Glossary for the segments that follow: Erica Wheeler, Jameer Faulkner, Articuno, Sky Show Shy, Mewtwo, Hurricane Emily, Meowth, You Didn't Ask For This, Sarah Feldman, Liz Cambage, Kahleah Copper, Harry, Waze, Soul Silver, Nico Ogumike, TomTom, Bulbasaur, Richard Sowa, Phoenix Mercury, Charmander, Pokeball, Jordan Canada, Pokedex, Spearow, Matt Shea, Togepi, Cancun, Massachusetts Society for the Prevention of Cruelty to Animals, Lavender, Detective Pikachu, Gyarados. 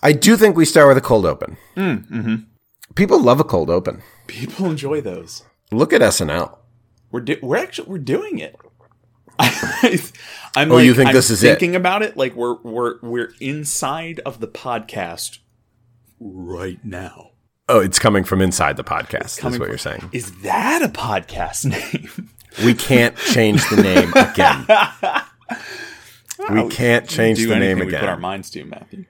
I do think we start with a cold open. Mm-hmm. People love a cold open. People enjoy those. Look at SNL. We're doing it. I'm you think this is it? I'm thinking about it like we're inside of the podcast right now. Oh, it's coming from inside the podcast. That's what you're saying. Is that a podcast name? We can't change the name again. We can't change the name again. We put our minds to, Matthew.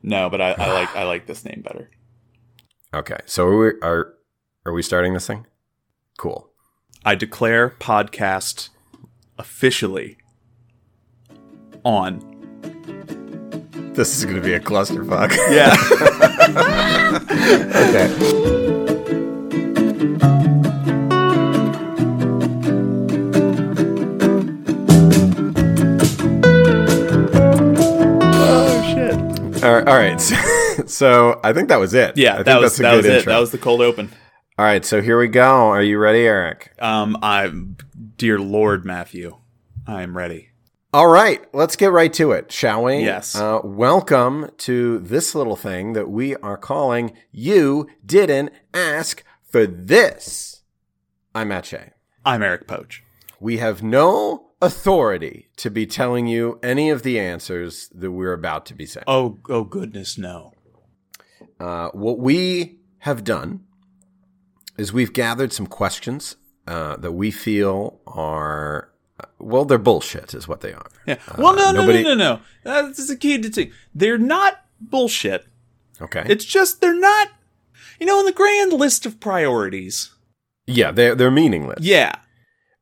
No, but I like this name better. Okay, so are we starting this thing? Cool. I declare podcast officially on. This is going to be a clusterfuck. Yeah. Okay. All right. So I think that was it. Yeah, that was it. Intro. That was the cold open. All right. So here we go. Are you ready, Eric? Dear Lord, Matthew, I am ready. All right. Let's get right to it, shall we? Yes. Welcome to this little thing that we are calling You Didn't Ask For This. I'm Matt Shea. I'm Eric Poch. We have no authority to be telling you any of the answers that we're about to be saying. Oh goodness, no. What we have done is we've gathered some questions that we feel are, well, they're bullshit is what they are. Yeah. Well, no. That's the key to take. They're not bullshit. Okay. It's just they're not, in the grand list of priorities. Yeah, they're meaningless. Yeah.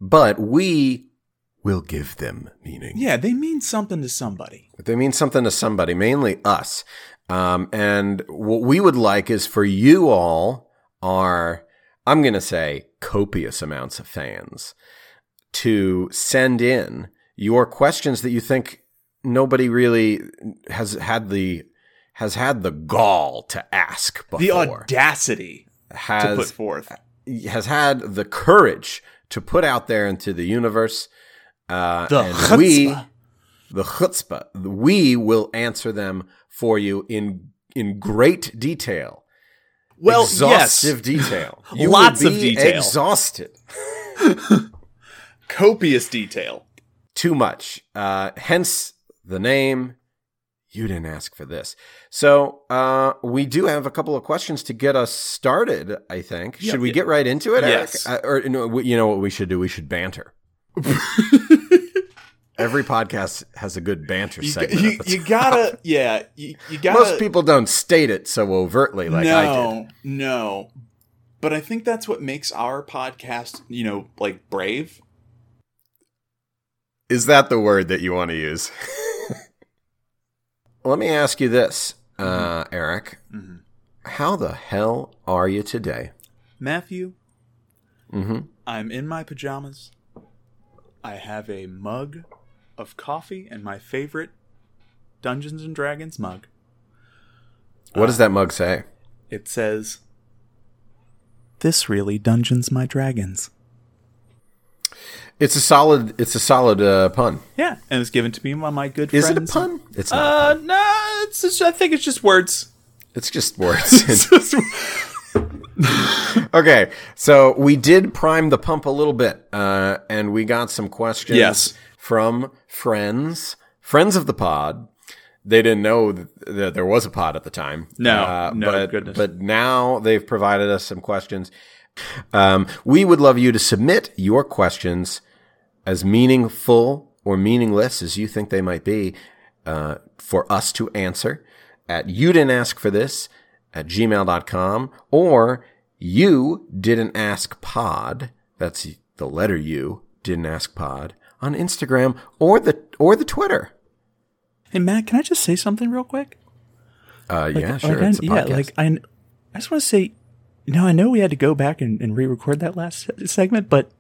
But we'll give them meaning. Yeah, they mean something to somebody. They mean something to somebody, mainly us. And what we would like is for you all, I'm going to say, copious amounts of fans, to send in your questions that you think nobody really has had the gall to ask before. The audacity to put forth. Has had the courage to put out there into the universe. We will answer them for you in great detail. Well, exhaustive detail. You lots will be of detail. Exhausted. Copious detail. Too much. Hence the name. You didn't ask for this. So we do have a couple of questions to get us started, I think. Should we get right into it, yes. Eric? Or what we should do? We should banter. Every podcast has a good banter segment. You gotta. Most people don't state it so overtly I did. No, but I think that's what makes our podcast, brave. Is that the word that you want to use? Let me ask you this, Eric. Mm-hmm. How the hell are you today? Matthew, mm-hmm. I'm in my pajamas. I have a mug of coffee and my favorite Dungeons & Dragons mug. What does that mug say? It says, "This really dungeons my dragons." It's a solid pun. Yeah, and it's given to me by my good friends. Is it a pun? It's not a pun. No, I think it's just words. It's just words. Okay, so we did prime the pump a little bit, and we got some questions from friends of the pod. They didn't know that there was a pod at the time. But now they've provided us some questions. We would love you to submit your questions, as meaningful or meaningless as you think they might be, for us to answer at You Didn't Ask For This at gmail.com, or You Didn't Ask Pod, that's the letter U, Didn't Ask Pod, on Instagram or the Twitter. Hey, Matt, can I just say something real quick? Yeah, sure. It's a podcast. I just want to say, I know we had to go back and re-record that last segment, but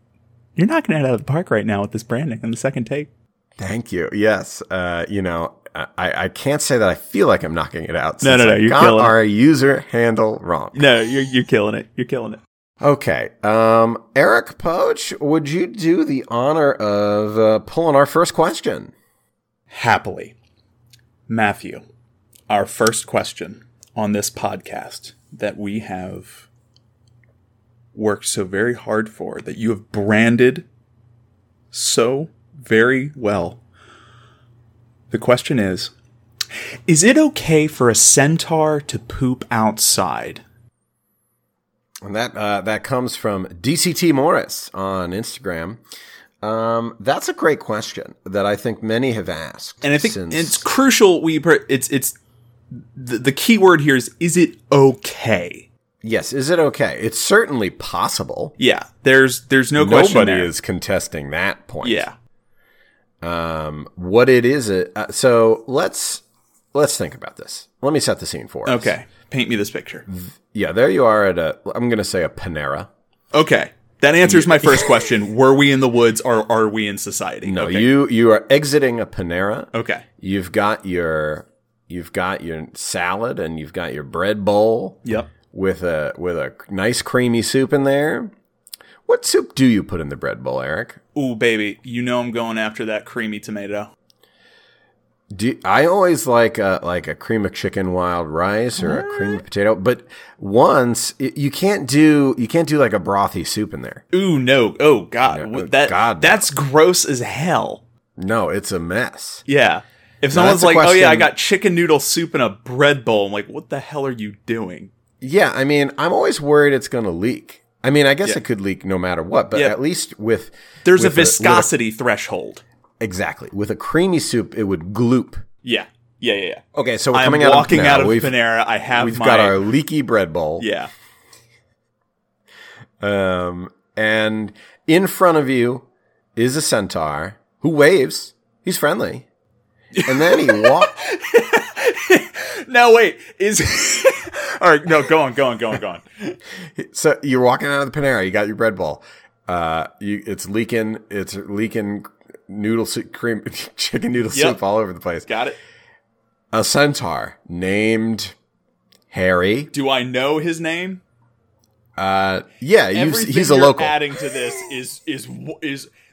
you're knocking it out of the park right now with this branding and the second take. Thank you. Yes. I can't say that I feel like I'm knocking it out. No, you're killing it. Our user handle wrong. No, you're killing it. You're killing it. Okay. Eric Poch, would you do the honor of pulling our first question? Happily. Matthew, our first question on this podcast that we have worked so very hard for, that you have branded so very well. The question is it okay for a centaur to poop outside? And that comes from DCT Morris on Instagram. That's a great question that I think many have asked. And I think it's crucial. The key word here is it okay? Yes, is it okay? It's certainly possible. Yeah, there's no question there. Nobody is contesting that point. Yeah. What it is, so let's think about this. Let me set the scene for us. Okay, paint me this picture. Yeah, there you are at I'm going to say a Panera. Okay, that answers my first question. Were we in the woods or are we in society? No, okay. You are exiting a Panera. Okay. You've got your salad and you've got your bread bowl. Yep. With a nice creamy soup in there. What soup do you put in the bread bowl, Eric? Ooh, baby, you know I'm going after that creamy tomato. I always like a cream of chicken wild rice or a cream of potato, but you can't do like a brothy soup in there. Ooh, no! Oh God, no, that's gross as hell. No, it's a mess. Yeah. If someone's like, question, "Oh yeah, I got chicken noodle soup in a bread bowl," I'm like, "What the hell are you doing?" Yeah, I mean, I'm always worried it's going to leak. I mean, I guess it could leak no matter what, but at least there's a viscosity threshold. Exactly. With a creamy soup, it would gloop. Yeah. Yeah, yeah, yeah. Okay, so we're coming out of Panera. I have We've got our leaky bread bowl. Yeah. And in front of you is a centaur who waves. He's friendly. And then he walks. No, wait. All right, no, go on. So you're walking out of the Panera. You got your bread bowl. It's leaking noodle soup, chicken noodle soup all over the place. Got it. A centaur named Harry. Do I know his name? Yeah, he's a local. Adding to this is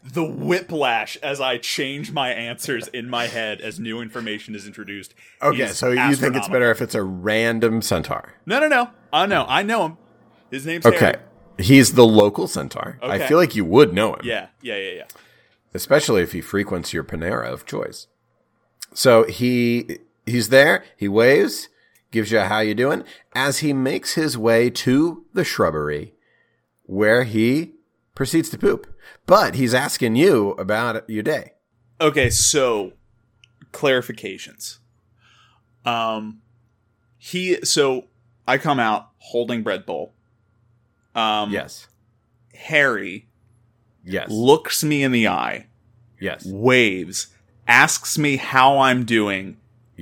the whiplash as I change my answers in my head as new information is introduced. Okay, so you think it's better if it's a random centaur? No. I know him. His name's Harry. He's the local centaur. Okay. I feel like you would know him. Yeah. Especially if he frequents your Panera of choice. So he's there. He waves, gives you a how you doing, as he makes his way to the shrubbery where he proceeds to poop. But he's asking you about your day. Okay, so clarifications. So I come out holding bread bowl. Yes. Harry. Yes. Looks me in the eye. Yes. Waves. Asks me how I'm doing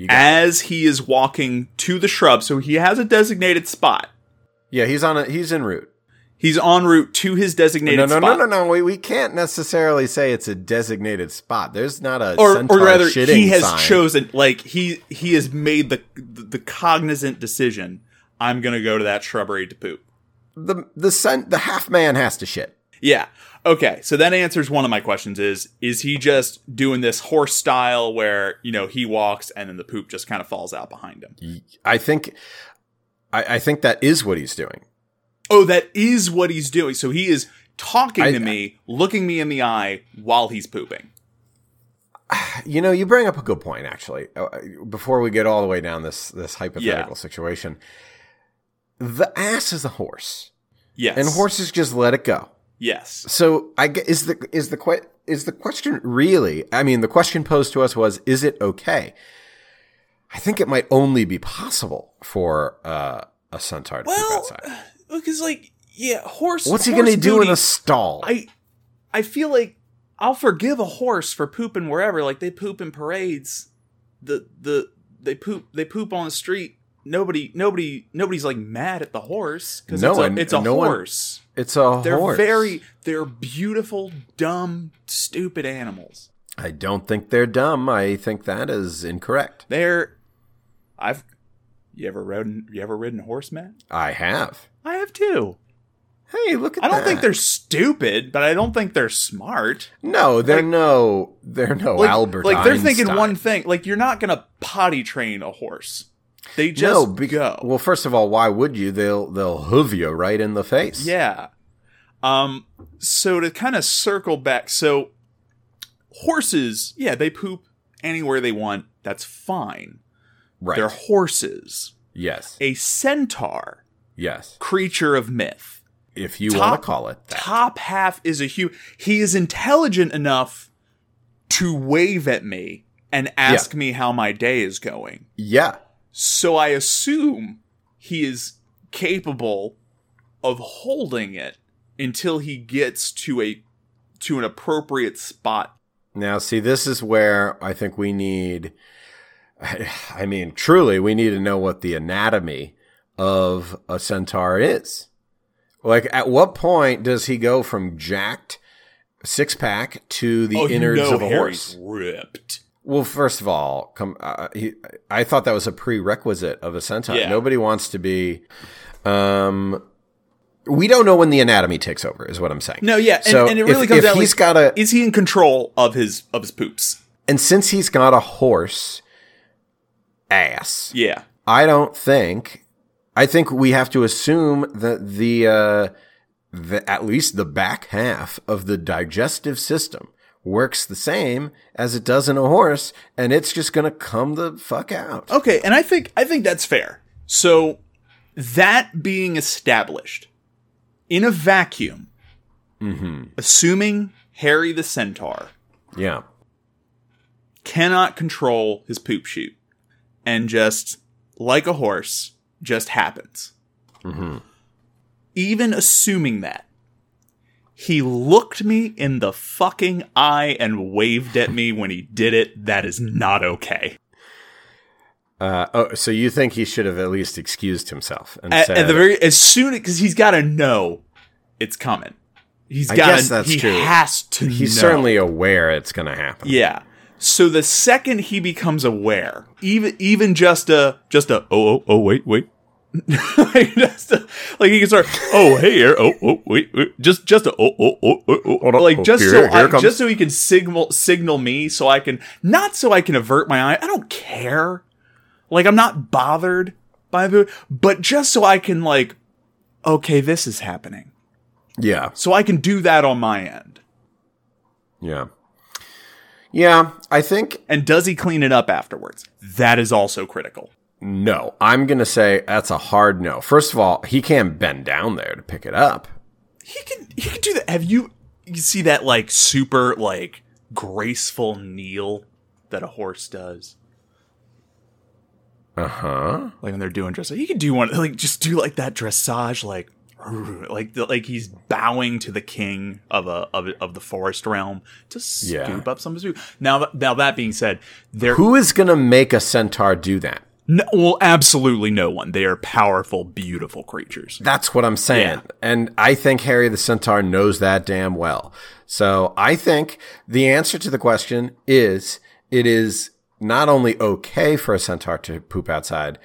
as he is walking to the shrub. So he has a designated spot. Yeah, he's en route. He's en route to his designated spot. No. We can't necessarily say it's a designated spot. There's not a centaur shitting sign. He has chosen, like, he has made the cognizant decision. I'm going to go to that shrubbery to poop. The half man has to shit. Yeah. Okay, so that answers one of my questions is he just doing this horse style where, you know, he walks and then the poop just kind of falls out behind him? I think that is what he's doing. Oh, that is what he's doing. So he is talking to me, looking me in the eye while he's pooping. You know, you bring up a good point, actually, before we get all the way down this hypothetical situation. The ass is a horse. Yes. And horses just let it go. Yes. So is the question really? I mean, the question posed to us was, is it okay? I think it might only be possible for a centaur to poop outside. Well, because horse. What's he going to do in a stall? I feel like I'll forgive a horse for pooping wherever. Like, they poop in parades. They poop on the street. Nobody's like mad at the horse because it's a horse. They're horse. They're beautiful, dumb, stupid animals. I don't think they're dumb. I think that is incorrect. You ever ridden a horse, Matt? I have. I have too. Hey, look at that. I don't think they're stupid, but I don't think they're smart. No, they're no Albert Einstein. They're thinking one thing. Like, you're not going to potty train a horse. They just go. Well, first of all, why would you? They'll hoof you right in the face. Yeah. So to kind of circle back, so horses, yeah, they poop anywhere they want. That's fine. Right. They're horses. Yes. A centaur. Yes. Creature of myth. If you want to call it that. Top half is a human. He is intelligent enough to wave at me and ask me how my day is going. Yeah. So I assume he is capable of holding it until he gets to an appropriate spot. Now, see, this is where I think we need, I mean, truly, we need to know what the anatomy of a centaur is. Like, at what point does he go from jacked six-pack to the innards of a horse? Harry's ripped. Well, first of all, I thought that was a prerequisite of a centaur. Yeah. Nobody wants to be... we don't know when the anatomy takes over, is what I'm saying. No, yeah, so and it really comes down to, is he in control of his poops? And since he's got a horse ass, yeah, I think we have to assume that the at least the back half of the digestive system works the same as it does in a horse, and it's just going to come the fuck out. Okay, and I think that's fair. So that being established. In a vacuum, assuming Harry the Centaur cannot control his poop chute and just, like a horse, just happens. Mm-hmm. Even assuming that, he looked me in the fucking eye and waved at me when he did it. That is not okay. So you think he should have at least excused himself and said, as soon, because he's got to know it's coming. He has to know. He's certainly aware it's going to happen. Yeah. So the second he becomes aware, even just a wait. He can start wait. So he can signal me so I can, not so I can avert my eye. I don't care. Like, I'm not bothered by the, but just so I can, like, okay, this is happening. Yeah. So I can do that on my end. Yeah. Yeah, I think. And does he clean it up afterwards? That is also critical. No, I'm going to say that's a hard no. First of all, he can't bend down there to pick it up. He can do that. Have you see that, like, super, like, graceful kneel that a horse does? Like when they're doing dressage, you can do one, like, just do like that dressage, like he's bowing to the king of the forest realm to scoop up some soup. Now that being said, who is gonna make a centaur do that? No, well, absolutely no one. They are powerful, beautiful creatures. That's what I'm saying, and I think Harry the Centaur knows that damn well. So I think the answer to the question is not only okay for a centaur to poop outside,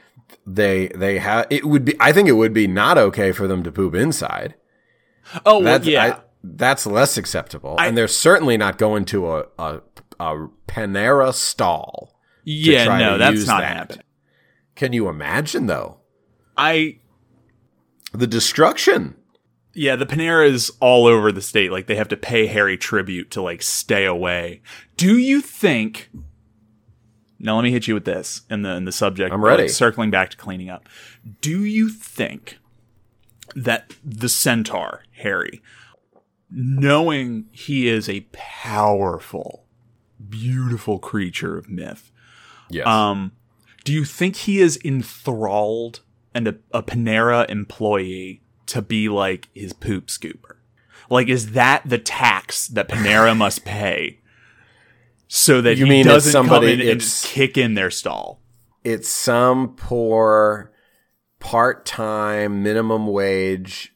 I think it would be not okay for them to poop inside. Oh, that's less acceptable. And they're certainly not going to a Panera stall. Yeah, that's not happening. Can you imagine though? The destruction. Yeah, the Panera's all over the state. Like, they have to pay Harry tribute to, like, stay away. Do you think? Now, let me hit you with this in the subject. I'm ready. Like, circling back to cleaning up. Do you think that the centaur, Harry, knowing he is a powerful, beautiful creature of myth, do you think he is enthralled and a Panera employee to be, like, his poop scooper? Like, is that the tax that Panera must pay? So that he doesn't come in and just kick in their stall. It's some poor part-time minimum wage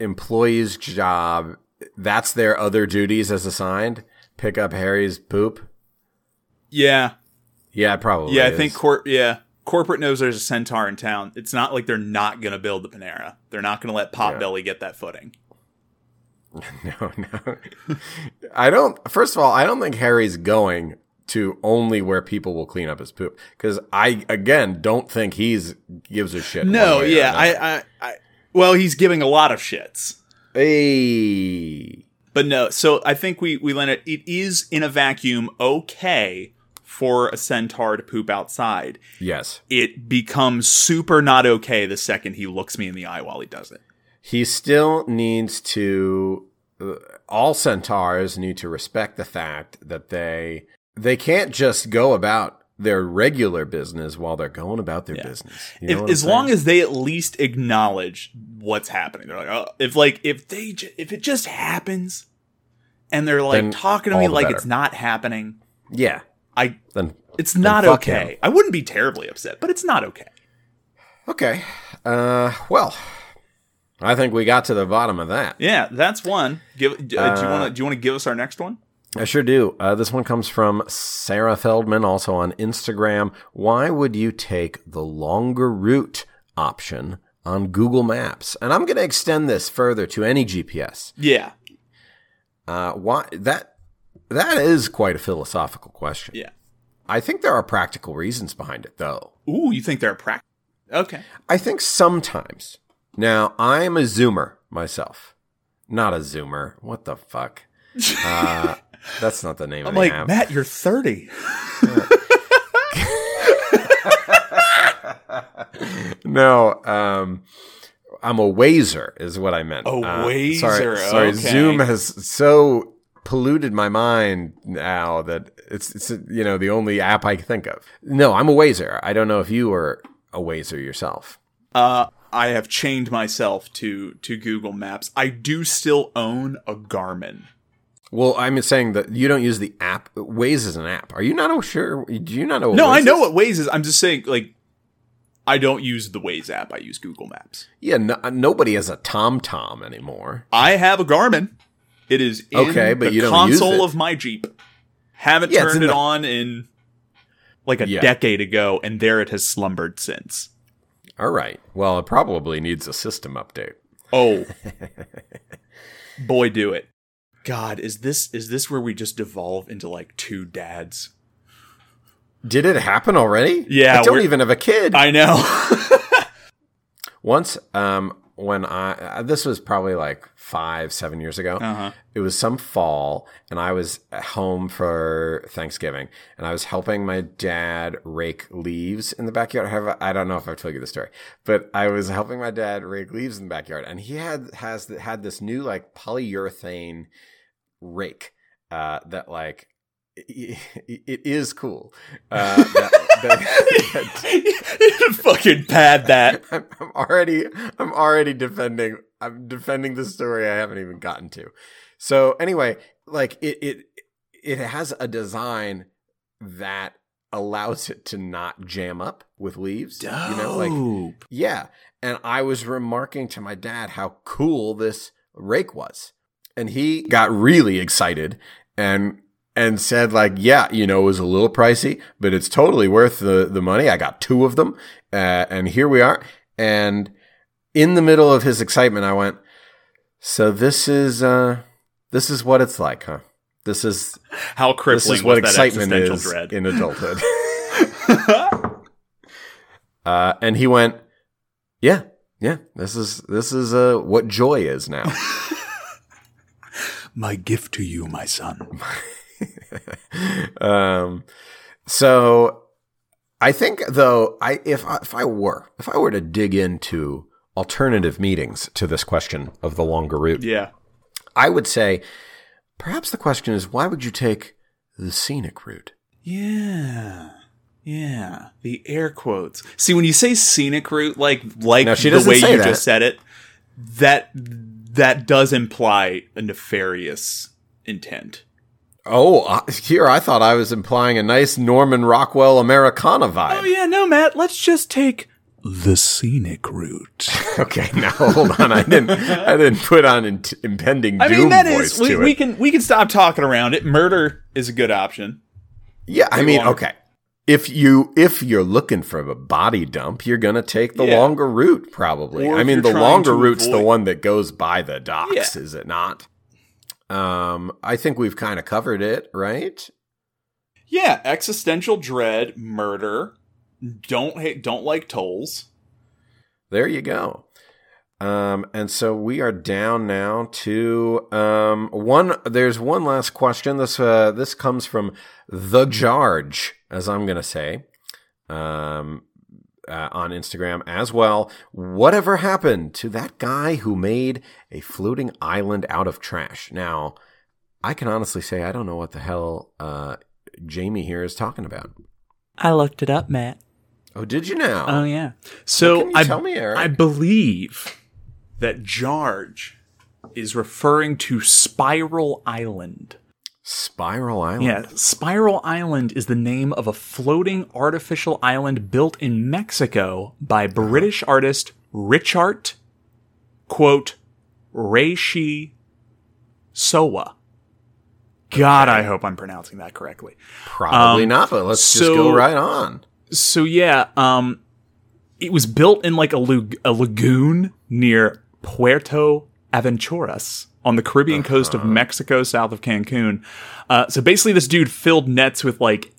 employee's job. That's their other duties as assigned. Pick up Harry's poop. Yeah. Yeah, probably. Yeah, I think corporate knows there's a centaur in town. It's not like they're not going to build the Panera. They're not going to let Potbelly get that footing. No. First of all, I don't think Harry's going to only where people will clean up his poop. Because I, again, don't think he's gives a shit. No, yeah. Well, he's giving a lot of shits. Hey. But no, so I think we landed. It is in a vacuum okay for a centaur to poop outside. Yes. It becomes super not okay the second he looks me in the eye while he does it. He still needs to... all centaurs need to respect the fact that they can't just go about their regular business while they're going about their business. You know, as long as they at least acknowledge what's happening, they're like, oh, if it just happens, and they're like then talking to me like better. It's not happening. Yeah, it's not okay. Him. I wouldn't be terribly upset, but it's not okay. Okay, well. I think we got to the bottom of that. Yeah, that's one. Do you want to give us our next one? I sure do. This one comes from Sarah Feldman, also on Instagram. Why would you take the longer route option on Google Maps? And I'm going to extend this further to any GPS. Yeah. Why that is quite a philosophical question. Yeah. I think there are practical reasons behind it, though. Ooh, you think there are practical? Okay. I think sometimes. Now, I'm a Zoomer myself. Not a Zoomer. What the fuck? That's not the name of the app. I'm like, Matt, you're 30. No, I'm a Wazer is what I meant. A Wazer. Sorry. Okay. Zoom has so polluted my mind now that it's the only app I can think of. No, I'm a Wazer. I don't know if you are a Wazer yourself. I have chained myself to Google Maps. I do still own a Garmin. Well, I'm saying that you don't use the app. Waze is an app. Are you not sure? Do you not know what Waze is? No, I know what Waze is. I'm just saying, like, I don't use the Waze app. I use Google Maps. Yeah, nobody has a TomTom anymore. I have a Garmin. It is in the console of my Jeep. Haven't turned it on in, like, a decade ago, and there it has slumbered since. All right. Well, it probably needs a system update. Oh, boy, do it. God, is this where we just devolve into like two dads? Did it happen already? Yeah. I don't even have a kid. I know. Once, when this was probably like 5-7 years ago. Uh-huh. It was some fall and I was at home for Thanksgiving and I was helping my dad rake leaves in the backyard. I don't know if I've told you the story, but I was helping my dad rake leaves in the backyard and he had this new like polyurethane rake that like it is cool. You can fucking pad that. I'm already defending. I'm defending the story I haven't even gotten to. So anyway, like it has a design that allows it to not jam up with leaves. Dope. You know, like yeah. And I was remarking to my dad how cool this rake was, and he got really excited and said like, yeah, you know, it was a little pricey, but it's totally worth the money. I got two of them, and here we are. And in the middle of his excitement, I went, so this is what it's like, huh? This is how crippling is what excitement is dread. In adulthood. And he went, yeah, this is what joy is now. My gift to you, my son. So I think though, if I were to dig into alternative meanings to this question of the longer route, yeah, I would say perhaps the question is why would you take the scenic route? Yeah, the air quotes. See, when you say scenic route, like no, the way you just said it, that does imply a nefarious intent. Oh, here I thought I was implying a nice Norman Rockwell Americana vibe. Oh, yeah, no, Matt, let's just take the scenic route. Okay, now hold on. I didn't put on impending doom voice to it. I mean, that is, we can stop talking around it. Murder is a good option. Yeah, I mean, okay. If you're looking for a body dump, you're going to take the longer route, probably. I mean, the longer route's the one that goes by the docks, is it not? I think we've kind of covered it, right? Yeah, existential dread, murder, don't like tolls. There you go. And so we are down now to one. There's one last question. This comes from the Jarge, as I'm going to say, on Instagram as well. Whatever happened to that guy who made a floating island out of trash? Now, I can honestly say I don't know what the hell Jamie here is talking about. I looked it up, Matt. Oh, did you now? Oh, yeah. So tell me, Eric. I believe that Jarge is referring to Spiral Island. Spiral Island? Yeah, Spiral Island is the name of a floating artificial island built in Mexico by British artist Richard, quote, Richard Sowa. God, I hope I'm pronouncing that correctly. Probably not, but let's just go right on. So, yeah, it was built in like a lagoon near Puerto Aventuras on the Caribbean coast of Mexico, south of Cancun. So basically this dude filled nets with like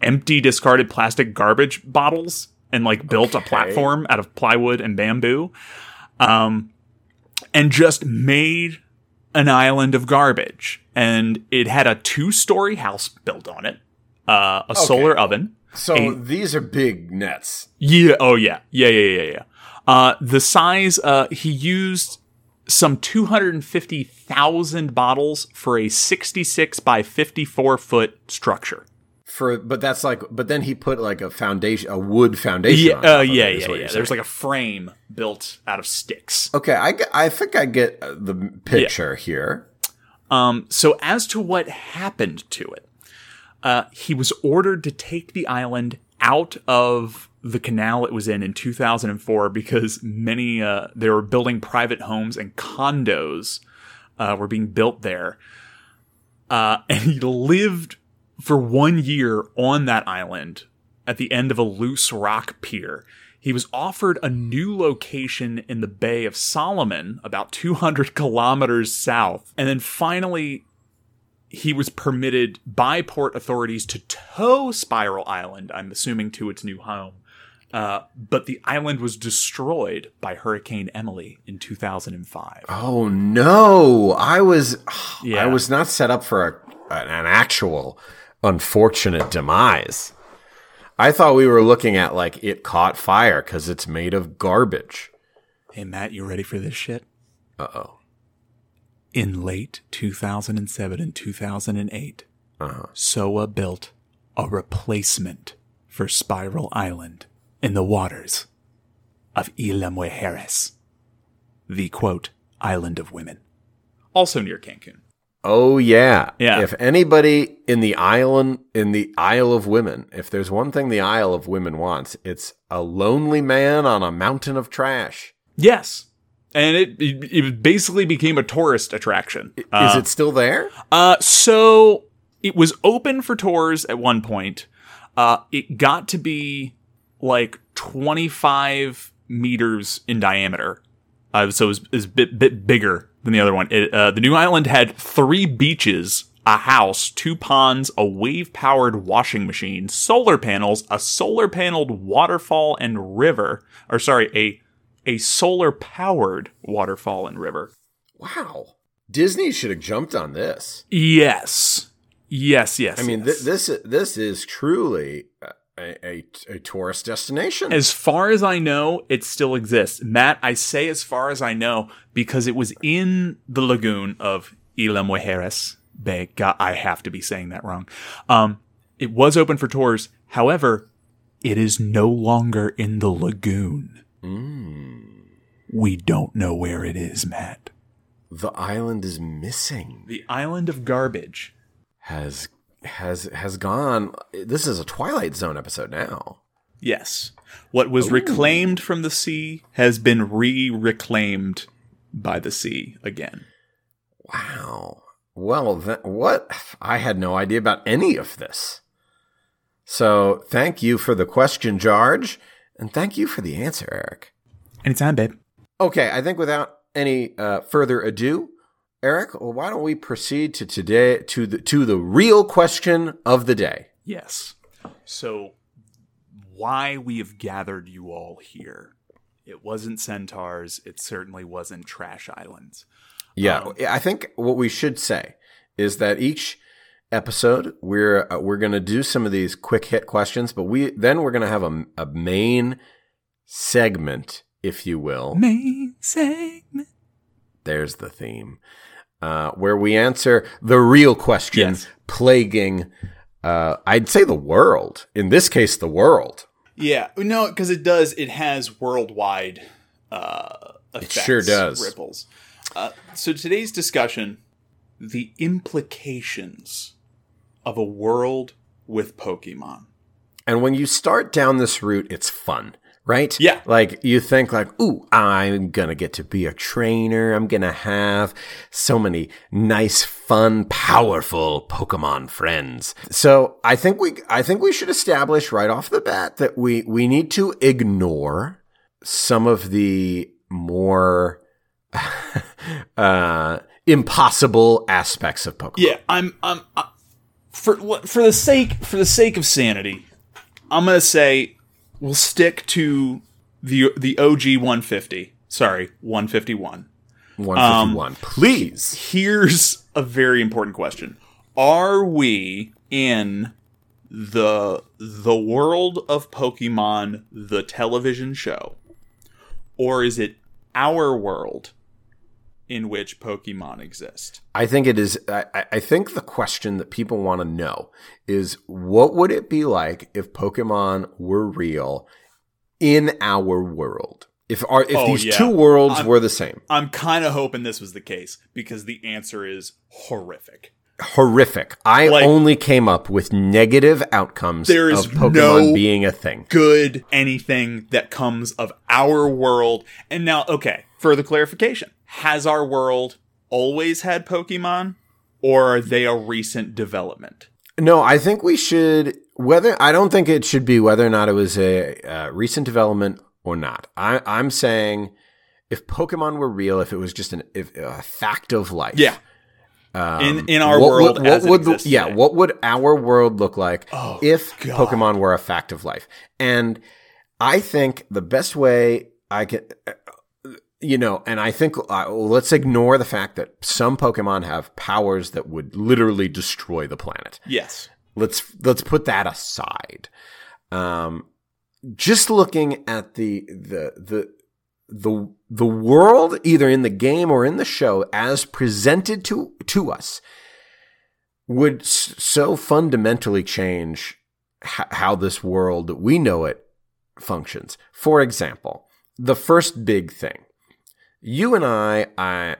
empty discarded plastic garbage bottles and like built a platform out of plywood and bamboo, and just made an island of garbage. And it had a 2-story house built on it, solar oven. So these are big nets. Yeah. Oh, yeah. Yeah. The size, he used some 250,000 bottles for a 66 by 54 foot structure. But then he put like a wood foundation. Yeah. On yeah. There's like a frame built out of sticks. Okay. I think I get the picture here. So as to what happened to it. He was ordered to take the island out of the canal it was in 2004 because many they were building private homes and condos were being built there. And he lived for 1 year on that island at the end of a loose rock pier. He was offered a new location in the Bay of Solomon, about 200 kilometers south. And then finally, he was permitted by port authorities to tow Spiral Island, I'm assuming, to its new home. But the island was destroyed by Hurricane Emily in 2005. Oh, no. I was not set up for an actual unfortunate demise. I thought we were looking at, like, it caught fire because it's made of garbage. Hey, Matt, you ready for this shit? Uh-oh. In late 2007 and 2008, Sowa built a replacement for Spiral Island in the waters of Isla Mujeres, the, quote, island of women, also near Cancun. Oh, yeah. Yeah. If anybody in the Isle of Women, if there's one thing the Isle of Women wants, it's a lonely man on a mountain of trash. Yes. And it basically became a tourist attraction. Is it still there? So it was open for tours at one point. It got to be like 25 meters in diameter. So it was a bit bigger than the other one. The new island had 3 beaches, a house, 2 ponds, a wave-powered washing machine, solar panels, a solar-paneled waterfall and river. Or sorry, a solar-powered waterfall and river. Wow. Disney should have jumped on this. Yes. I mean, this is truly a tourist destination. As far as I know, it still exists. Matt, I say as far as I know, because it was in the lagoon of Isla Mujeres Bay. God, I have to be saying that wrong. It was open for tours. However, it is no longer in the lagoon. We don't know where it is, Matt. The island is missing. The island of garbage has gone. This is a Twilight Zone episode now. Yes. What was reclaimed from the sea has been reclaimed by the sea again. Wow. Well, what? I had no idea about any of this. So thank you for the question, Jarge. And thank you for the answer, Eric. Anytime, babe. Okay, I think without any further ado, Eric, why don't we proceed to the real question of the day? Yes. So why we have gathered you all here. It wasn't centaurs. It certainly wasn't trash islands. Yeah, I think what we should say is that each episode we're going to do some of these quick hit questions, but we're going to have a main segment, if you will. Main segment. There's the theme, where we answer the real questions plaguing. I'd say the world. In this case, the world. Yeah, no, because it does. It has worldwide effects. It sure does. Ripples. So today's discussion, the implications of a world with Pokemon. And when you start down this route, it's fun, right? Yeah. Like you think like, ooh, I'm going to get to be a trainer. I'm going to have so many nice, fun, powerful Pokemon friends. So I think we should establish right off the bat that we need to ignore some of the more impossible aspects of Pokemon. Yeah, I'm for the sake of sanity, I'm gonna say we'll stick to the OG 150. Sorry, 151. 151. Please. Here's a very important question: are we in the world of Pokemon, the television show, or is it our world in which Pokemon exist? I think it is. I think the question that people want to know is, what would it be like if Pokemon were real in our world? If these two worlds were the same? I'm kind of hoping this was the case, because the answer is horrific. Horrific. I only came up with negative outcomes there is of Pokemon no being a thing. Good anything that comes of our world. And now, okay, further clarification. Has our world always had Pokemon, or are they a recent development? No, I think we should – I don't think it should be whether or not it was a recent development or not. I'm saying if Pokemon were real, if it was just a fact of life. Yeah. In our world, what would our world look like if Pokemon were a fact of life? And I think the best way I can – let's ignore the fact that some Pokemon have powers that would literally destroy the planet. Yes. Let's put that aside. Just looking at the world, either in the game or in the show, as presented to us, would so fundamentally change how this world we know it functions. For example, the first big thing. You and I'll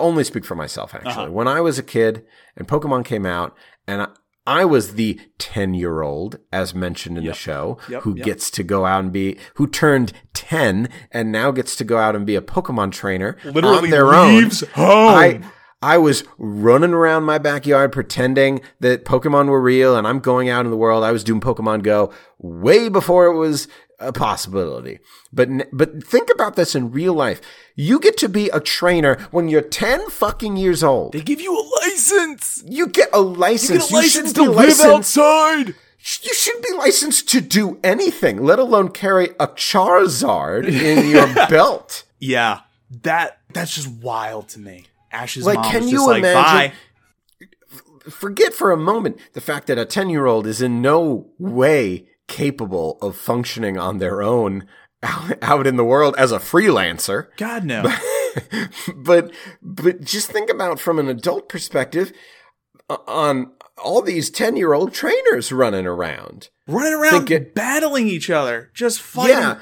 only speak for myself, actually. Uh-huh. When I was a kid and Pokemon came out, and I was the 10-year-old, as mentioned in the show, who gets to go out and who turned 10 and now gets to go out and be a Pokemon trainer. Literally on their leaves own. Home. I was running around my backyard pretending that Pokemon were real, and I'm going out in the world. I was doing Pokemon Go way before it was a possibility. But think about this in real life. You get to be a trainer when you're 10 fucking years old. They give you a license. You get a license. You should be licensed to live outside. You shouldn't be licensed to do anything, let alone carry a Charizard in your belt. Yeah, that's just wild to me. Ash's mom can was you just imagine? Bye. Forget for a moment the fact that a 10-year-old is in no way capable of functioning on their own out in the world as a freelancer. God, no. But just think about from an adult perspective on all these 10-year-old trainers running around, battling each other, just fighting.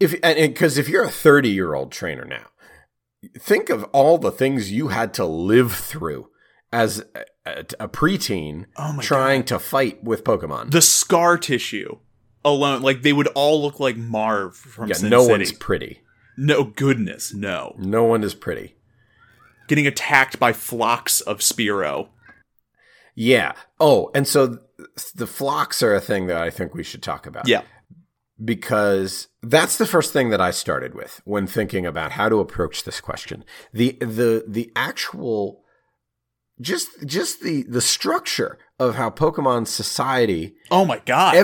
Yeah, because if you're a 30-year-old trainer now, think of all the things you had to live through as a preteen trying to fight with Pokemon. The scar tissue alone, like they would all look like Marv from Sin City. Yeah, no one's pretty. No, goodness, no. No one is pretty. Getting attacked by flocks of Spearow. Yeah. Oh, and so the flocks are a thing that I think we should talk about. Yeah. Because that's the first thing that I started with when thinking about how to approach this question. The actual, just the structure of how Pokemon Society... Oh my God.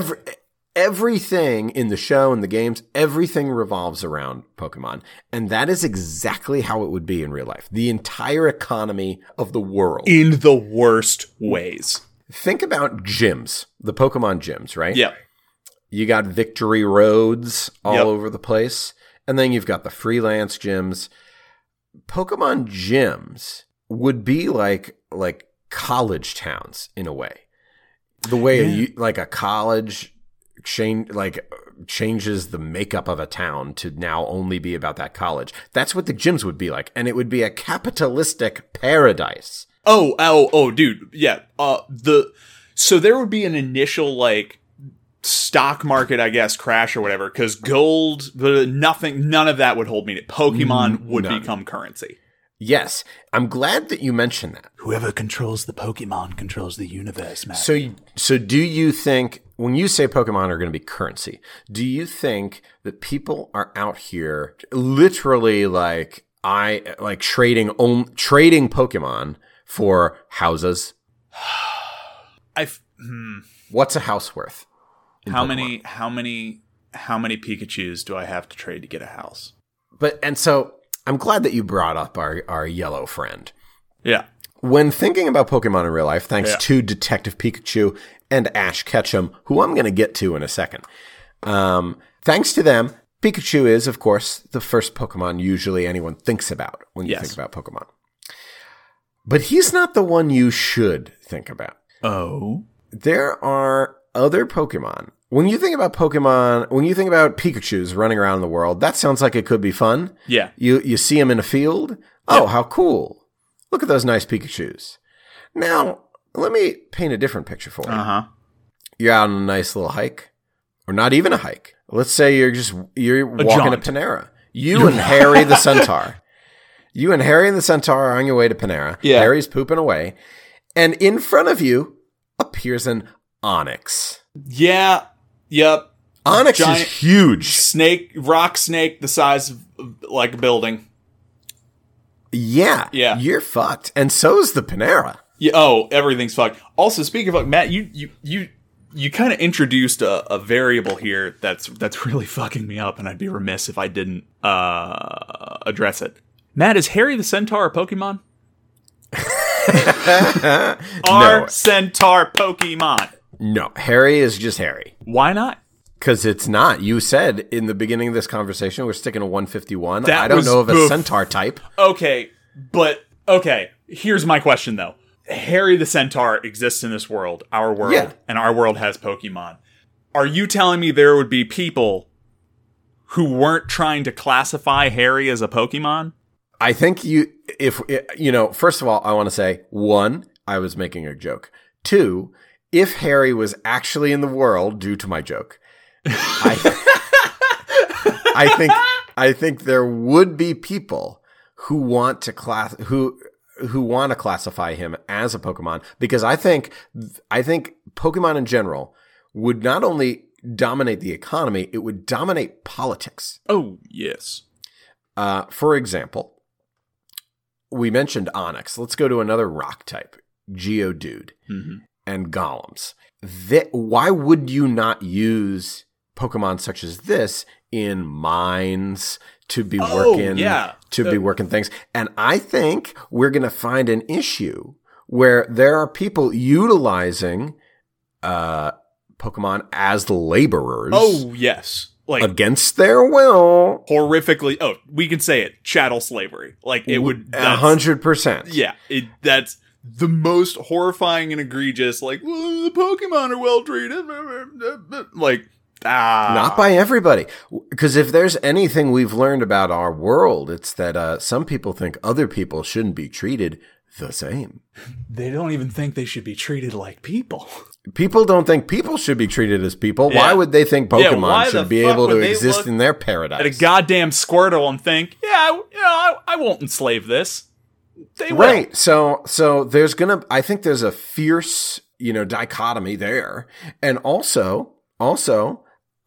Everything in the show and the games, everything revolves around Pokemon. And that is exactly how it would be in real life. The entire economy of the world. In the worst ways. Think about gyms, the Pokemon gyms, right? Yeah. You got Victory Roads all over the place. And then you've got the freelance gyms. Pokemon gyms would be like college towns in a way. The way like a college changes the makeup of a town to now only be about that college. That's what the gyms would be like. And it would be a capitalistic paradise. Oh, dude. Yeah. So there would be an initial like stock market, I guess, crash or whatever, because gold, nothing, none of that would hold me to. Pokemon would become currency. Yes. I'm glad that you mentioned that. Whoever controls the Pokemon controls the universe, Matt. So do you think, when you say Pokemon are going to be currency, do you think that people are out here literally like trading Pokemon for houses? What's a house worth? How many Pikachus do I have to trade to get a house? So I'm glad that you brought up our yellow friend. Yeah. When thinking about Pokemon in real life, thanks to Detective Pikachu and Ash Ketchum, who I'm going to get to in a second. Thanks to them, Pikachu is, of course, the first Pokemon usually anyone thinks about when you think about Pokemon. But he's not the one you should think about. Oh. There are other Pokemon. When you think about Pokemon, when you think about Pikachus running around the world, that sounds like it could be fun. Yeah. You see them in a field. Oh, how cool. Look at those nice Pikachus. Now, let me paint a different picture for you. Uh-huh. You're out on a nice little hike, or not even a hike. Let's say you're walking to Panera. You and Harry the Centaur. You and Harry the Centaur are on your way to Panera. Yeah. Harry's pooping away. And in front of you appears an Onyx. Yeah. Yep. Onyx is huge. Rock snake the size of like a building. Yeah. Yeah. You're fucked. And so's the Panera. Yeah, oh, everything's fucked. Also, speaking of fucked, Matt, you kind of introduced a variable here that's really fucking me up, and I'd be remiss if I didn't address it. Matt, is Harry the Centaur a Pokemon? No. Centaur Pokemon. No, Harry is just Harry. Why not? Because it's not. You said in the beginning of this conversation, we're sticking to 151. I don't know of a centaur type. Okay, here's my question, though. Harry the Centaur exists in this world, our world, and our world has Pokemon. Are you telling me there would be people who weren't trying to classify Harry as a Pokemon? I think first of all, I want to say, 1, I was making a joke. 2, if Harry was actually in the world due to my joke, I think there would be people who want to classify him as a Pokemon, because I think Pokemon in general would not only dominate the economy, it would dominate politics. Oh, yes. For example, we mentioned Onyx. Let's go to another rock type, Geodude and Golems. Why would you not use Pokemon such as this in mines to be working things? And I think we're going to find an issue where there are people utilizing Pokemon as laborers. Oh, yes. Like, against their will. Horrifically. Oh, we can say it. Chattel slavery. Like, it would. 100%. Yeah. That's the most horrifying and egregious. Like, the Pokemon are well treated. Like. Not by everybody, because if there's anything we've learned about our world, it's that some people think other people shouldn't be treated the same. They don't even think they should be treated like people. People don't think people should be treated as people. Yeah. Why would they think Pokemon should be able to exist in their paradise? At a goddamn Squirtle and think, I won't enslave this. They will. Right. So there's I think there's a fierce, dichotomy there, and also.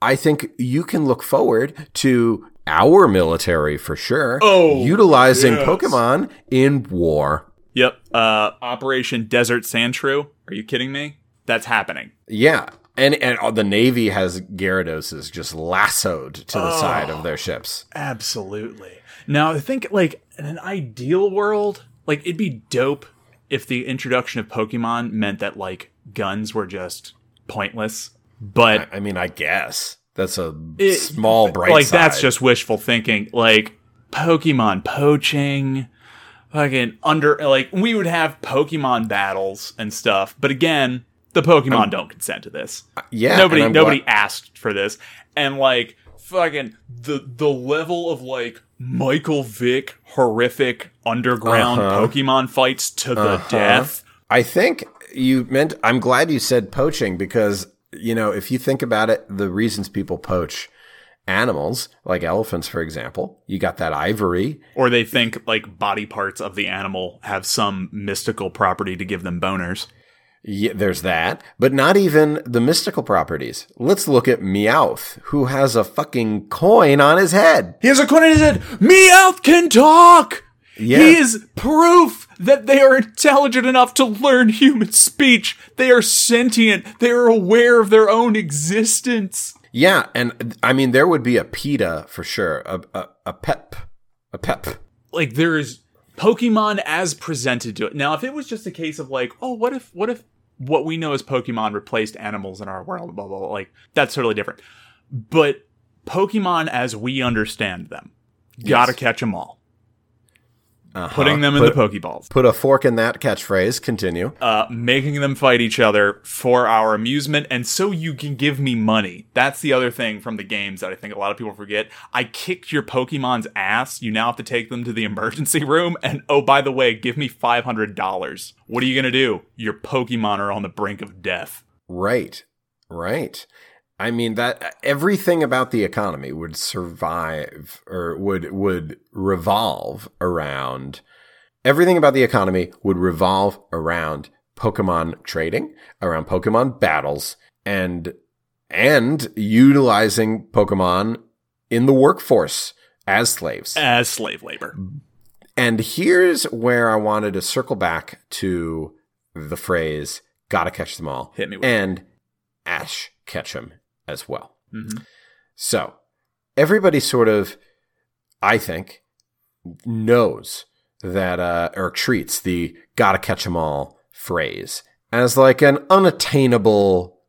I think you can look forward to our military for sure. Utilizing Pokemon in war. Yep. Operation Desert Sandshrew. Are you kidding me? that's happening. Yeah. And the Navy has Gyarados just lassoed to the side of their ships. Absolutely. Now, I think, like, in an ideal world, like, it'd be dope if the introduction of Pokemon meant that, like, guns were just pointless. But... I mean, I guess. That's a small, bright side. Like, that's just wishful thinking. Like, Pokemon poaching... Fucking we would have Pokemon battles and stuff, but again, the Pokemon don't consent to this. Yeah, nobody asked for this, and like fucking the level of like Michael Vick horrific underground Pokemon fights to the death. I think you meant. I'm glad you said poaching because you know if you think about it, the reasons people poach. Animals, like elephants, for example, you got that ivory. Or they think, like, body parts of the animal have some mystical property to give them boners. Yeah, there's that. But not even the mystical properties. Let's look at Meowth, who has a fucking coin on his head. He has a coin on his head! Meowth can talk! Yeah. He is proof that they are intelligent enough to learn human speech. They are sentient. They are aware of their own existence. Yeah, and I mean, there would be a PETA for sure, a pep. Like there is Pokemon as presented to it. Now, if it was just a case of like, oh, what if what we know as Pokemon replaced animals in our world, blah blah blah, like that's totally different. But Pokemon as we understand them, gotta catch them all. Putting them in the Pokeballs. Put a fork in that catchphrase. Continue. Making them fight each other for our amusement and so you can give me money. That's the other thing from the games that I think a lot of people forget. I kicked your Pokemon's ass. You now have to take them to the emergency room. And oh, by the way, give me $500. What are you going to do? Your Pokemon are on the brink of death. Right. I mean, that everything about the economy would survive or would revolve around Pokemon trading, around Pokemon battles, and utilizing Pokemon in the workforce as slaves. As slave labor. And here's where I wanted to circle back to the phrase, gotta catch them all. Hit me with and it. Ash Ketchum. As well. Mm-hmm. So everybody sort of, I think, knows that, or treats the gotta catch 'em all phrase as like an unattainable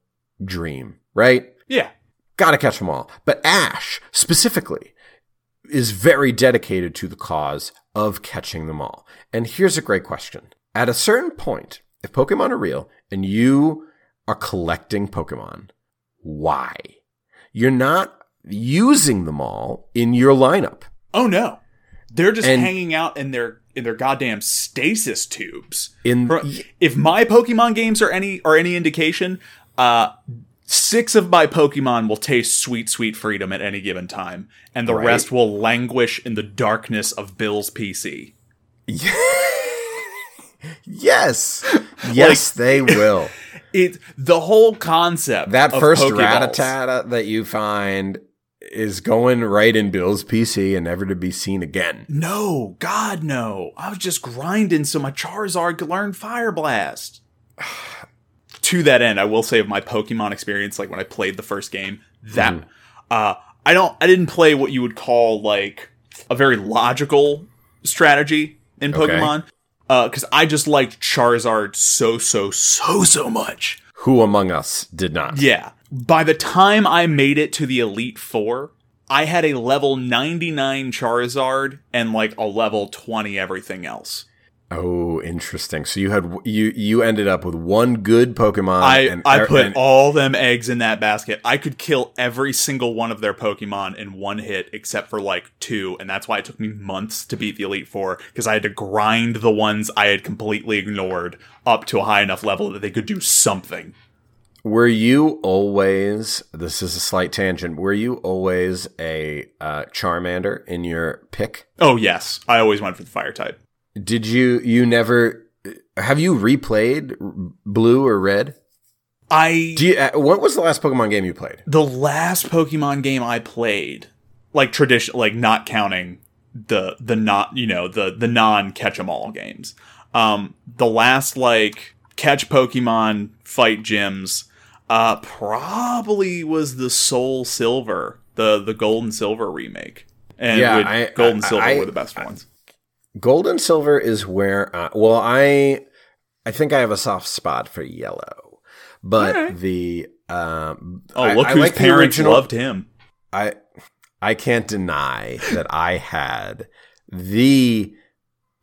dream, right? Yeah. Gotta catch 'em all. But Ash specifically is very dedicated to the cause of catching them all. And here's a great question. At a certain point, if Pokemon are real and you are collecting Pokemon, why? You're not using them all in your lineup. Oh no. They're just hanging out in their goddamn stasis tubes. If my Pokemon games are any indication, 6 of my Pokemon will taste sweet, sweet freedom at any given time. And the rest will languish in the darkness of Bill's PC. Yes, like, they will. It's the whole concept. That of first Pokeballs. Rattata that you find is going right in Bill's PC and never to be seen again. No, God, no. I was just grinding so my Charizard could learn Fire Blast. To that end, I will say of my Pokemon experience, like when I played the first game, that I didn't play what you would call like a very logical strategy in Pokemon. Okay. Because I just liked Charizard so much. Who among us did not? Yeah. By the time I made it to the Elite Four, I had a level 99 Charizard and like a level 20 everything else. Oh, interesting. So you had you ended up with one good Pokemon. I put all them eggs in that basket. I could kill every single one of their Pokemon in one hit, except for like 2, and that's why it took me months to beat the Elite Four because I had to grind the ones I had completely ignored up to a high enough level that they could do something. Were you always? This is a slight tangent. Were you always a Charmander in your pick? Oh yes, I always went for the Fire type. Did have you replayed Blue or Red? What was the last Pokemon game you played? The last Pokemon game I played, like traditional, like not counting the non catch 'em all games. The last like catch Pokemon, fight gyms, probably was the Soul Silver, the Gold and Silver remake. And yeah, Gold and Silver were the best ones. Gold and Silver is where, I think I have a soft spot for Yellow, but whose parents loved him. I can't deny that I had the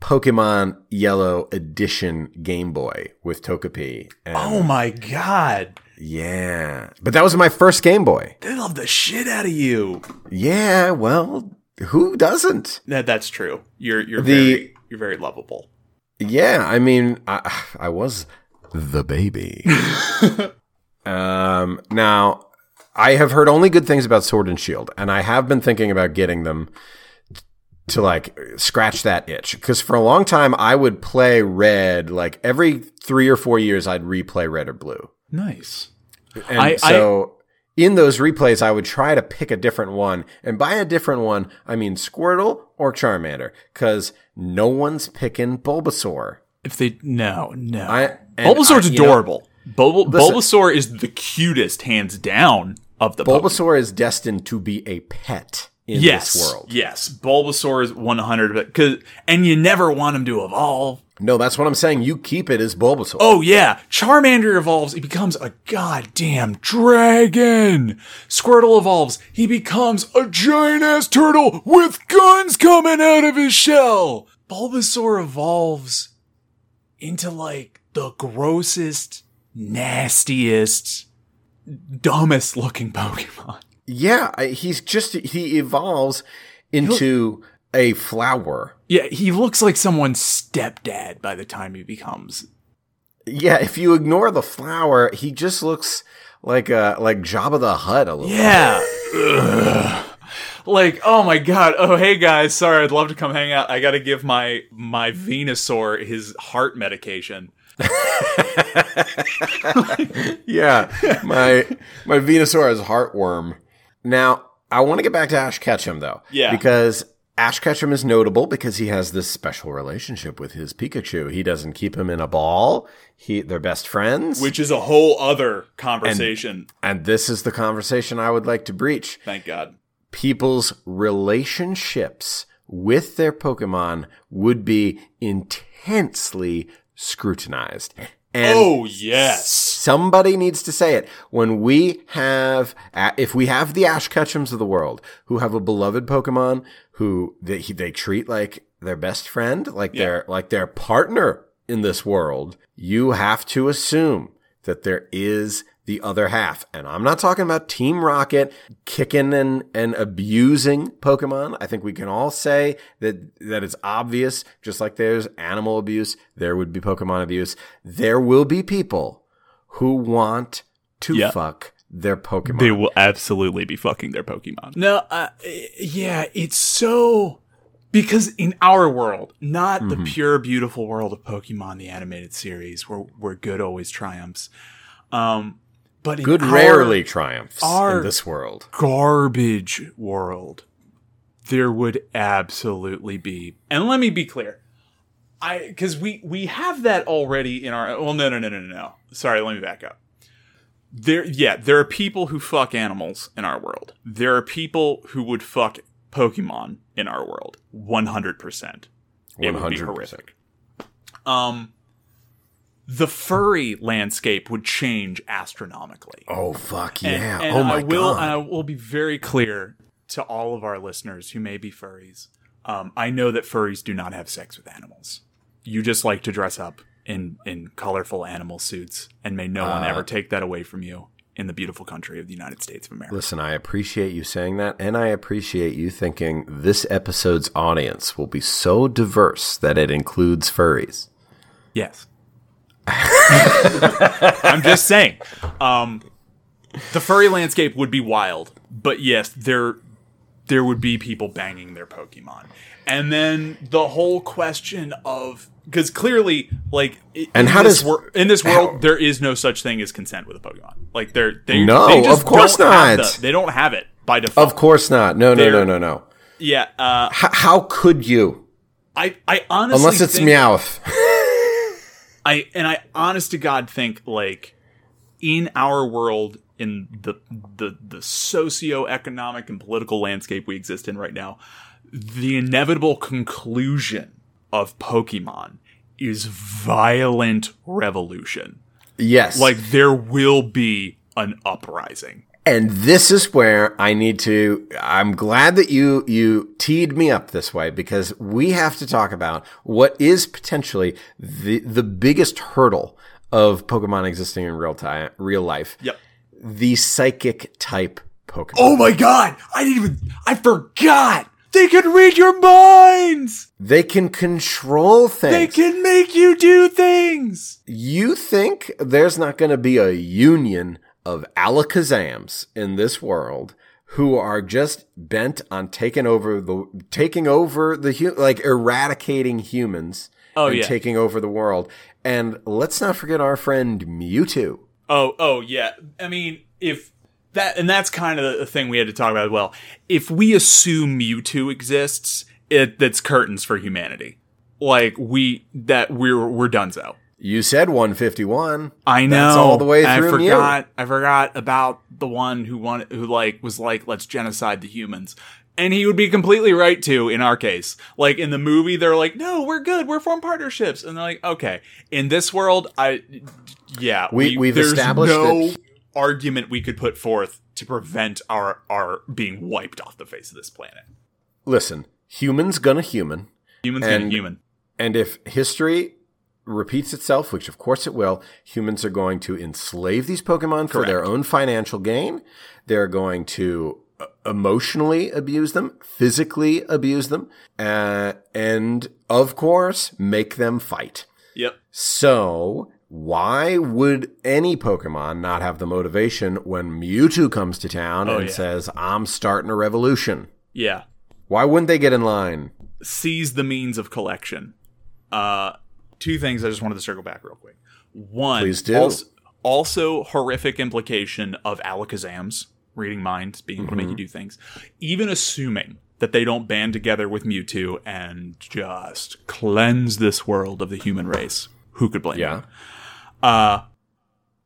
Pokemon Yellow Edition Game Boy with Togepi. And oh my god! Yeah, but that was my first Game Boy. They love the shit out of you. Yeah, well, who doesn't? That's true. You're very lovable. Yeah, I mean, I was the baby. Now, I have heard only good things about Sword and Shield, and I have been thinking about getting them to, like, scratch that itch. Because for a long time, I would play Red, like, every 3 or 4 years, I'd replay Red or Blue. Nice. And in those replays, I would try to pick a different one. And by a different one, I mean Squirtle or Charmander, because no one's picking Bulbasaur. Bulbasaur's adorable. Bulbasaur is the cutest, hands down, of the Bulbasaur Pokemon. Is destined to be a pet in this world. Yes, Bulbasaur is 100%. And you never want him to evolve. No, that's what I'm saying. You keep it as Bulbasaur. Oh, yeah. Charmander evolves. He becomes a goddamn dragon. Squirtle evolves. He becomes a giant-ass turtle with guns coming out of his shell. Bulbasaur evolves into, like, the grossest, nastiest, dumbest-looking Pokemon. Yeah, he evolves into a flower. Yeah, he looks like someone's stepdad by the time he becomes. Yeah, if you ignore the flower, he just looks like Jabba the Hutt a little bit. Like, oh my god, oh hey guys, sorry, I'd love to come hang out. I gotta give my Venusaur his heart medication. Yeah, my Venusaur is heartworm. Now, I want to get back to Ash Ketchum, though. Yeah. Because Ash Ketchum is notable because he has this special relationship with his Pikachu. He doesn't keep him in a ball. They're best friends. Which is a whole other conversation. And this is the conversation I would like to breach. Thank God. People's relationships with their Pokemon would be intensely scrutinized. And oh, yes. Somebody needs to say it. When if we have the Ash Ketchums of the world who have a beloved Pokemon who they treat like their best friend, like their partner in this world, you have to assume that there is the other half. And I'm not talking about Team Rocket kicking and abusing Pokemon. I think we can all say that it's obvious, just like there's animal abuse, there would be Pokemon abuse. There will be people who want to fuck their Pokemon. They will absolutely be fucking their Pokemon. No, it's so... Because in our world, not the pure, beautiful world of Pokemon, the animated series, where good always triumphs, but good rarely triumphs in this world. Garbage world. There would absolutely be. And let me be clear. Because we have that already in our... Well, no. Sorry, let me back up. There are people who fuck animals in our world. There are people who would fuck Pokemon in our world. 100%. It would be horrific. The furry landscape would change astronomically. Oh, fuck yeah. And oh, my God. And I will be very clear to all of our listeners who may be furries. I know that furries do not have sex with animals. You just like to dress up in colorful animal suits, and may no one ever take that away from you in the beautiful country of the United States of America. Listen, I appreciate you saying that, and I appreciate you thinking this episode's audience will be so diverse that it includes furries. Yes. I'm just saying, the furry landscape would be wild, but yes, there would be people banging their Pokemon. And then the whole question of, because clearly, like, in this world, there is no such thing as consent with a Pokemon. Like, they don't have it by default. Of course not. No. Yeah. How could you? I honestly, unless it's Meowth. I honest to God think, like, in our world, in the socioeconomic and political landscape we exist in right now, the inevitable conclusion of Pokemon is violent revolution. Yes. Like, there will be an uprising. And this is where I need to, I'm glad that you teed me up this way, because we have to talk about what is potentially the biggest hurdle of Pokemon existing in real life. Yep. The psychic type Pokemon. Oh my God. I forgot. They can read your minds. They can control things. They can make you do things. You think there's not going to be a union of Alakazams in this world who are just bent on taking over the eradicating humans and taking over the world. And let's not forget our friend Mewtwo. Oh yeah. I mean, that's kind of the thing we had to talk about as well. If we assume Mewtwo exists, that's curtains for humanity. Like, we're donezo. You said 151. I know. That's all the way through. I forgot about the one who let's genocide the humans. And he would be completely right to, in our case. Like, in the movie, they're like, no, we're good. We're formed partnerships. And they're like, okay. In this world, We've established argument we could put forth to prevent our being wiped off the face of this planet. Listen, humans gonna human. Humans gonna human. And if history repeats itself, which of course it will, humans are going to enslave these Pokemon for their own financial gain. They're going to emotionally abuse them, physically abuse them, and of course make them fight. Yep. So why would any Pokemon not have the motivation when Mewtwo comes to town says, I'm starting a revolution? Yeah. Why wouldn't they get in line? Seize the means of collection. Two things I just wanted to circle back real quick. One, please do. Also horrific implication of Alakazams reading minds, being able to make you do things. Even assuming that they don't band together with Mewtwo and just cleanse this world of the human race, who could blame them?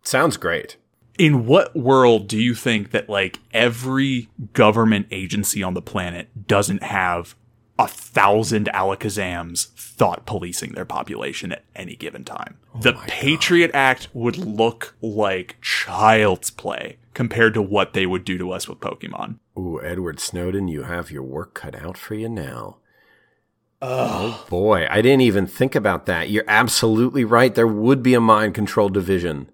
Sounds great. In what world do you think that, like, every government agency on the planet doesn't have 1,000 Alakazams thought policing their population at any given time? The Patriot Act would look like child's play compared to what they would do to us with Pokemon. Ooh, Edward Snowden, you have your work cut out for you now. Oh boy, I didn't even think about that. You're absolutely right. There would be a mind control division.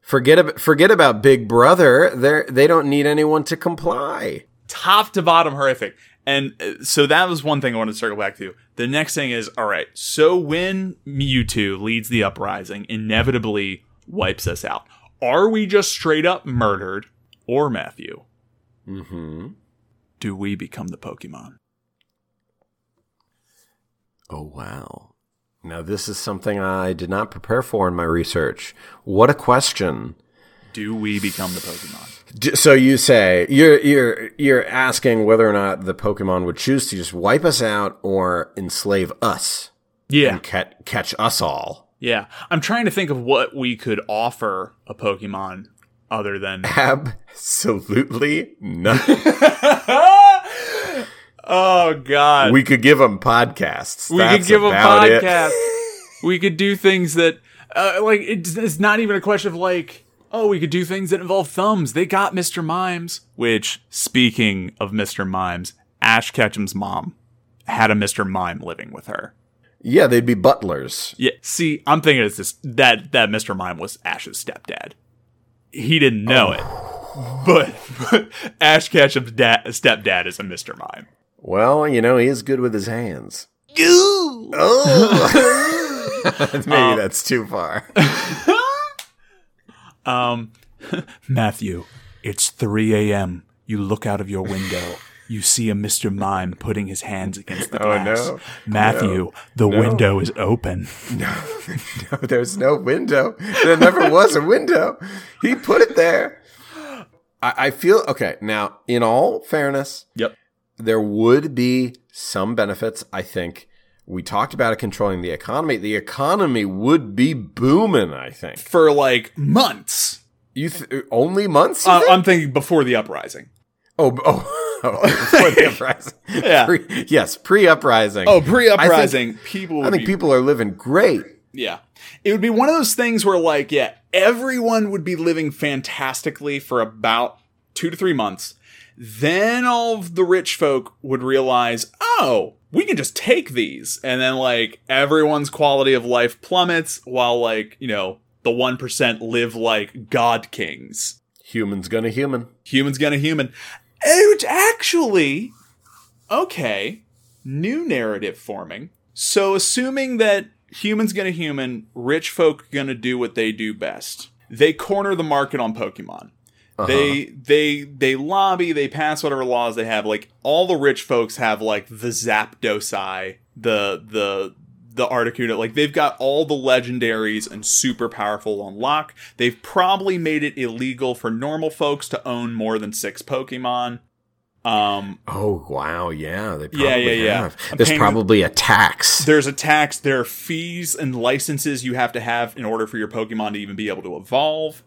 Forget about Big Brother. They don't need anyone to comply. Top to bottom horrific. And so that was one thing I wanted to circle back to. The next thing is, all right, so when Mewtwo leads the uprising, inevitably wipes us out, are we just straight up murdered, or, Matthew, do we become the Pokemon? Oh, wow. Now, this is something I did not prepare for in my research. What a question. Do we become the Pokemon? So you say you're asking whether or not the Pokemon would choose to just wipe us out or enslave us, and catch us all. Yeah, I'm trying to think of what we could offer a Pokemon other than absolutely nothing. Oh God, we could give them podcasts. We could do things that it's not even a question of like, oh, we could do things that involve thumbs. They got Mr. Mimes. Which, speaking of Mr. Mimes, Ash Ketchum's mom had a Mr. Mime living with her. Yeah, they'd be butlers. Yeah, see, I'm thinking it's this, that Mr. Mime was Ash's stepdad. He didn't know it, but Ash Ketchum's stepdad is a Mr. Mime. Well, you know, he is good with his hands. Ooh! Oh! Maybe that's too far. Matthew, it's 3 a.m. You look out of your window. You see a Mr. Mime putting his hands against the glass. Oh, no. Matthew, the window is open. No, there's no window. There never was a window. He put it there. I feel, okay, now, in all fairness, there would be some benefits, I think, We talked about it controlling the economy. The economy would be booming, I think. For, like, months. Only months? You think? I'm thinking before the uprising. Before the uprising. Yeah. Pre-uprising. Oh, pre-uprising. I think people are living great. Yeah. It would be one of those things where, like, yeah, everyone would be living fantastically for about 2 to 3 months. Then all of the rich folk would realize, oh, we can just take these. And then, like, everyone's quality of life plummets while, like, you know, the 1% live like god kings. Human's gonna human. Human's gonna human. Which actually, okay, new narrative forming. So assuming that human's gonna human, rich folk gonna do what they do best. They corner the market on Pokemon. Uh-huh. They lobby, they pass whatever laws they have. Like, all the rich folks have, like, the Zapdosi, the Articuno. Like, they've got all the legendaries and super powerful on lock. They've probably made it illegal for normal folks to own more than 6 Pokemon. Oh, wow. Yeah. They probably have. There's probably a tax. There's a tax. There are fees and licenses you have to have in order for your Pokemon to even be able to evolve.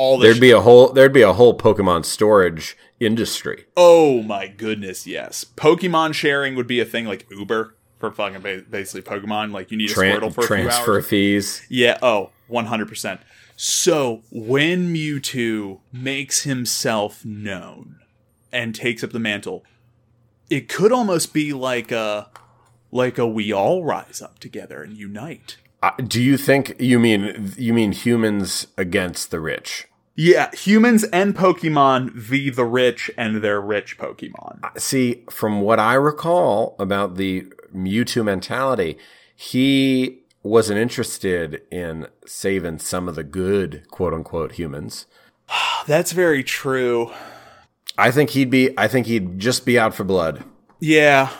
There'd be a whole Pokemon storage industry. Oh my goodness, yes. Pokemon sharing would be a thing, like Uber for fucking basically Pokemon. Like, you need a Squirtle for a few hours. Transfer fees. Yeah. Oh, 100%. So when Mewtwo makes himself known and takes up the mantle, it could almost be like a we all rise up together and unite. Do you think you mean humans against the rich? Yeah, humans and Pokemon v. the rich and their rich Pokemon. See, from what I recall about the Mewtwo mentality, he wasn't interested in saving some of the good, quote-unquote, humans. That's very true. I think he'd just be out for blood. Yeah.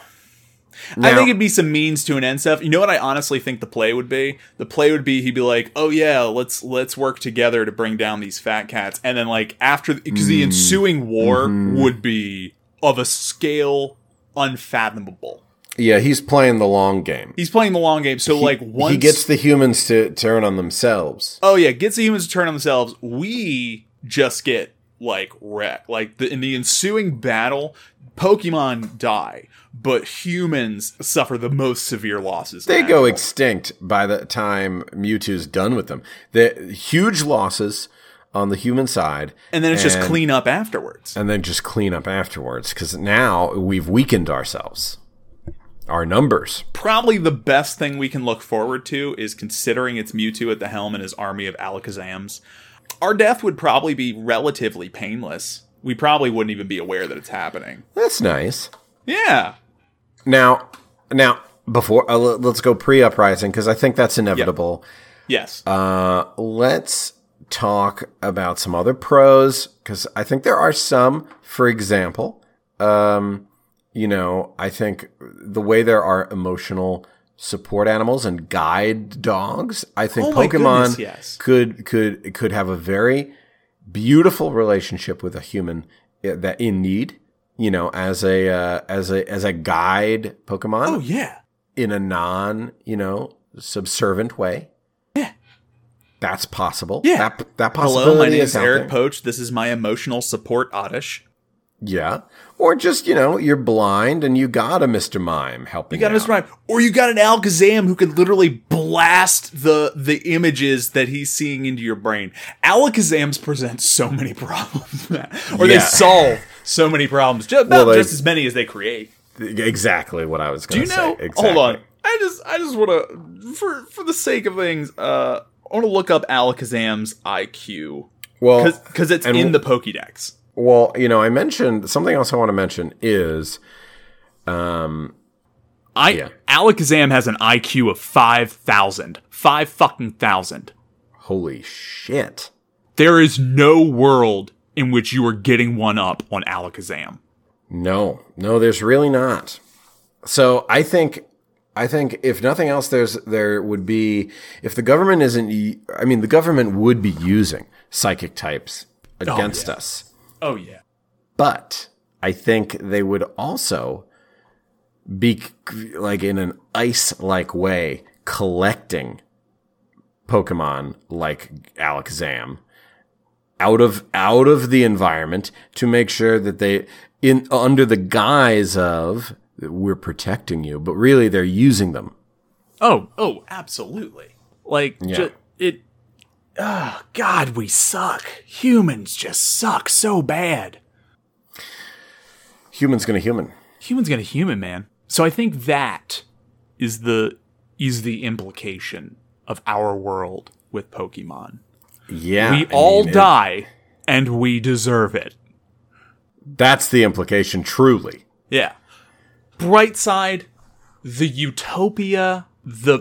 Now, I think it'd be some means to an end stuff. You know what I honestly think the play would be? The play would be he'd be like, oh yeah, let's work together to bring down these fat cats. And then, like, after, because the ensuing war would be of a scale unfathomable. Yeah, he's playing the long game. So once... He gets the humans to turn on themselves. Oh yeah, gets the humans to turn on themselves. We just get, like, wrecked. Like, in the ensuing battle, Pokemon die, but humans suffer the most severe losses. They go extinct by the time Mewtwo's done with them. The huge losses on the human side. And then it's just clean up afterwards. Because now we've weakened ourselves. Our numbers. Probably the best thing we can look forward to is, considering it's Mewtwo at the helm and his army of Alakazams, our death would probably be relatively painless. We probably wouldn't even be aware that it's happening. That's nice. Yeah. Now, before let's go pre-uprising, because I think that's inevitable. Yep. Yes. Let's talk about some other pros, because I think there are some. For example, I think the way there are emotional support animals and guide dogs, I think Pokemon could have a very beautiful relationship with a human that in need, as a guide Pokemon. Oh yeah, in a non subservient way. Yeah, that's possible. Yeah, that possibility. Hello, my name is Eric Poch. This is my emotional support Oddish. Yeah, or just you're blind and you got a Mr. Mime helping. You got a Mr. Mime, or you got an Alakazam who can literally blast the images that he's seeing into your brain. Alakazams present so many problems, they solve so many problems, just as many as they create. Exactly what I was going to say. Exactly. Hold on, I just want to, for the sake of things, I want to look up Alakazam's IQ. Well, because it's in the Pokédex. Well, I mentioned something else I want to mention is, Alakazam has an IQ of 5,000. 5,000. Holy shit. There is no world in which you are getting one up on Alakazam. No, there's really not. So I think if nothing else, there would be, if the government isn't, the government would be using psychic types against us. Oh, yeah. But I think they would also like in an ice-like way, collecting Pokemon like Alakazam out of the environment to make sure that they, in under the guise of we're protecting you, but really they're using them. Oh, absolutely. Like, yeah. Oh, God, we suck. Humans just suck so bad. Human's gonna human. Human's gonna human, man. So I think that is the implication of our world with Pokemon. Yeah. We all die, and we deserve it. That's the implication, truly. Yeah. Bright side, the utopia, the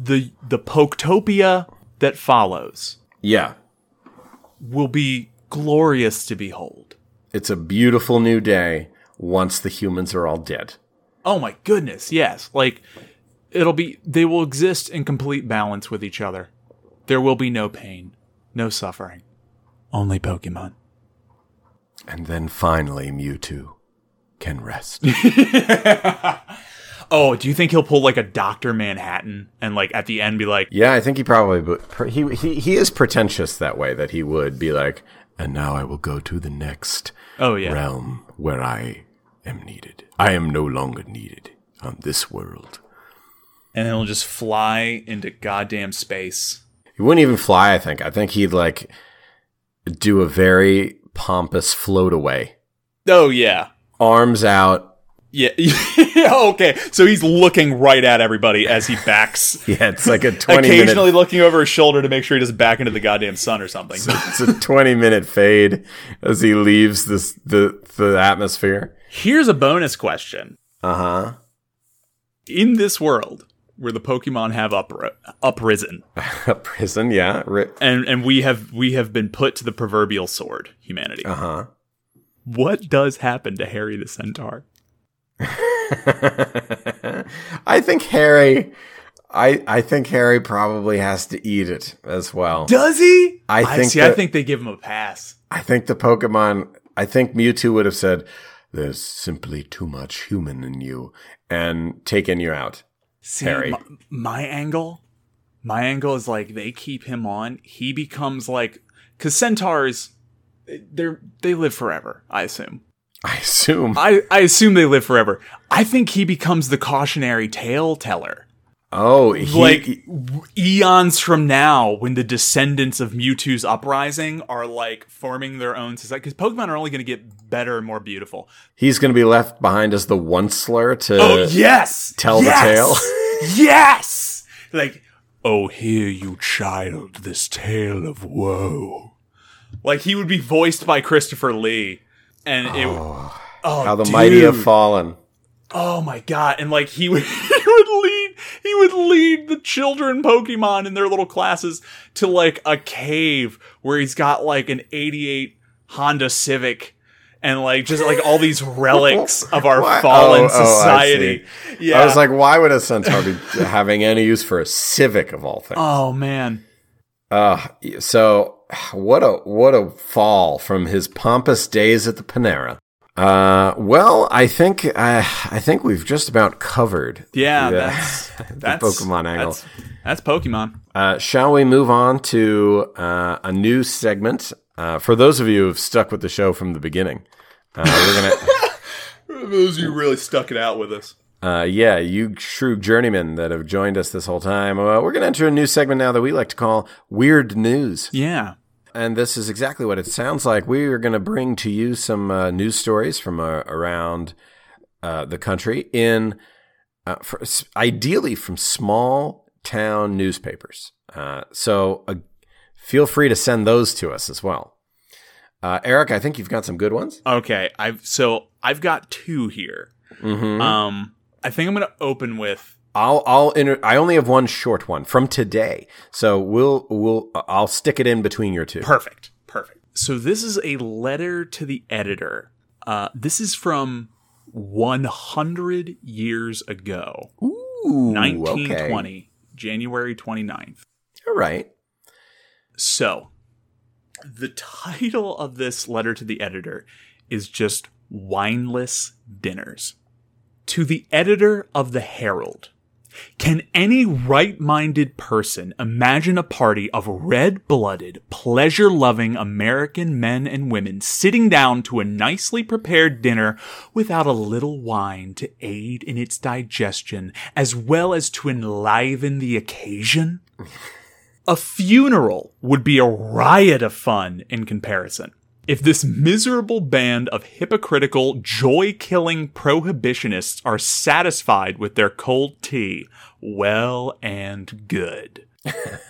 Poketopia that follows. Yeah. Will be glorious to behold. It's a beautiful new day once the humans are all dead. Oh my goodness, yes. Like, they will exist in complete balance with each other. There will be no pain, no suffering, only Pokemon. And then finally Mewtwo can rest. Oh, do you think he'll pull like a Dr. Manhattan and like at the end be like... Yeah, I think he probably would. He is pretentious that way, that he would be like, and now I will go to the next realm where I am needed. I am no longer needed on this world. And then he'll just fly into goddamn space. He wouldn't even fly, I think. I think he'd like do a very pompous float away. Oh, yeah. Arms out. Yeah. Okay. So he's looking right at everybody as he backs. Yeah, it's like a 20 occasionally minute... looking over his shoulder to make sure he doesn't back into the goddamn sun or something. So it's a 20-minute fade as he leaves the atmosphere. Here's a bonus question. Uh-huh. In this world where the Pokemon have uprisen. Uprisen, yeah. And we have been put to the proverbial sword, humanity. Uh-huh. What does happen to Harry the Centaur? I think Harry probably has to eat it as well. Does he? I think they give him a pass. I think Mewtwo would have said, "There's simply too much human in you," and taken you out. See, Harry. My angle is like they keep him on. He becomes like, because centaurs, they live forever. I assume. I assume they live forever. I think he becomes the cautionary tale teller. Oh, eons from now, when the descendants of Mewtwo's uprising are like forming their own society, because Pokemon are only going to get better and more beautiful. He's going to be left behind as the onceler to tell the tale. Yes, like, oh, hear you, child, this tale of woe. Like, he would be voiced by Christopher Lee. And how the mighty have fallen. Oh my God. And like he would lead the children Pokemon in their little classes to like a cave where he's got like an 88 Honda Civic and like just like all these relics of our fallen society. I see. Yeah. I was like, why would a centaur be having any use for a Civic of all things? Oh man. So what a fall from his pompous days at the Panera. Well, I think we've just about covered. Yeah, that's Pokemon angle. That's Pokemon. Shall we move on to a new segment? For those of you who've stuck with the show from the beginning, for those of you who really stuck it out with us. Yeah, you true journeymen that have joined us this whole time. We're going to enter a new segment now that we like to call Weird News. Yeah. And this is exactly what it sounds like. We are going to bring to you some news stories from around the country, ideally from small town newspapers. So feel free to send those to us as well. Eric, I think you've got some good ones. Okay, I've got two here. Mm-hmm. I think I'm going to open with. I only have one short one from today, so I'll stick it in between your two. Perfect. So this is a letter to the editor. This is from 100 years ago. Ooh, 1920, okay. January 29th. All right. So the title of this letter to the editor is just Wineless Dinners. To the editor of the Herald. Can any right-minded person imagine a party of red-blooded, pleasure-loving American men and women sitting down to a nicely prepared dinner without a little wine to aid in its digestion, as well as to enliven the occasion? A funeral would be a riot of fun in comparison. If this miserable band of hypocritical, joy-killing prohibitionists are satisfied with their cold tea, well and good.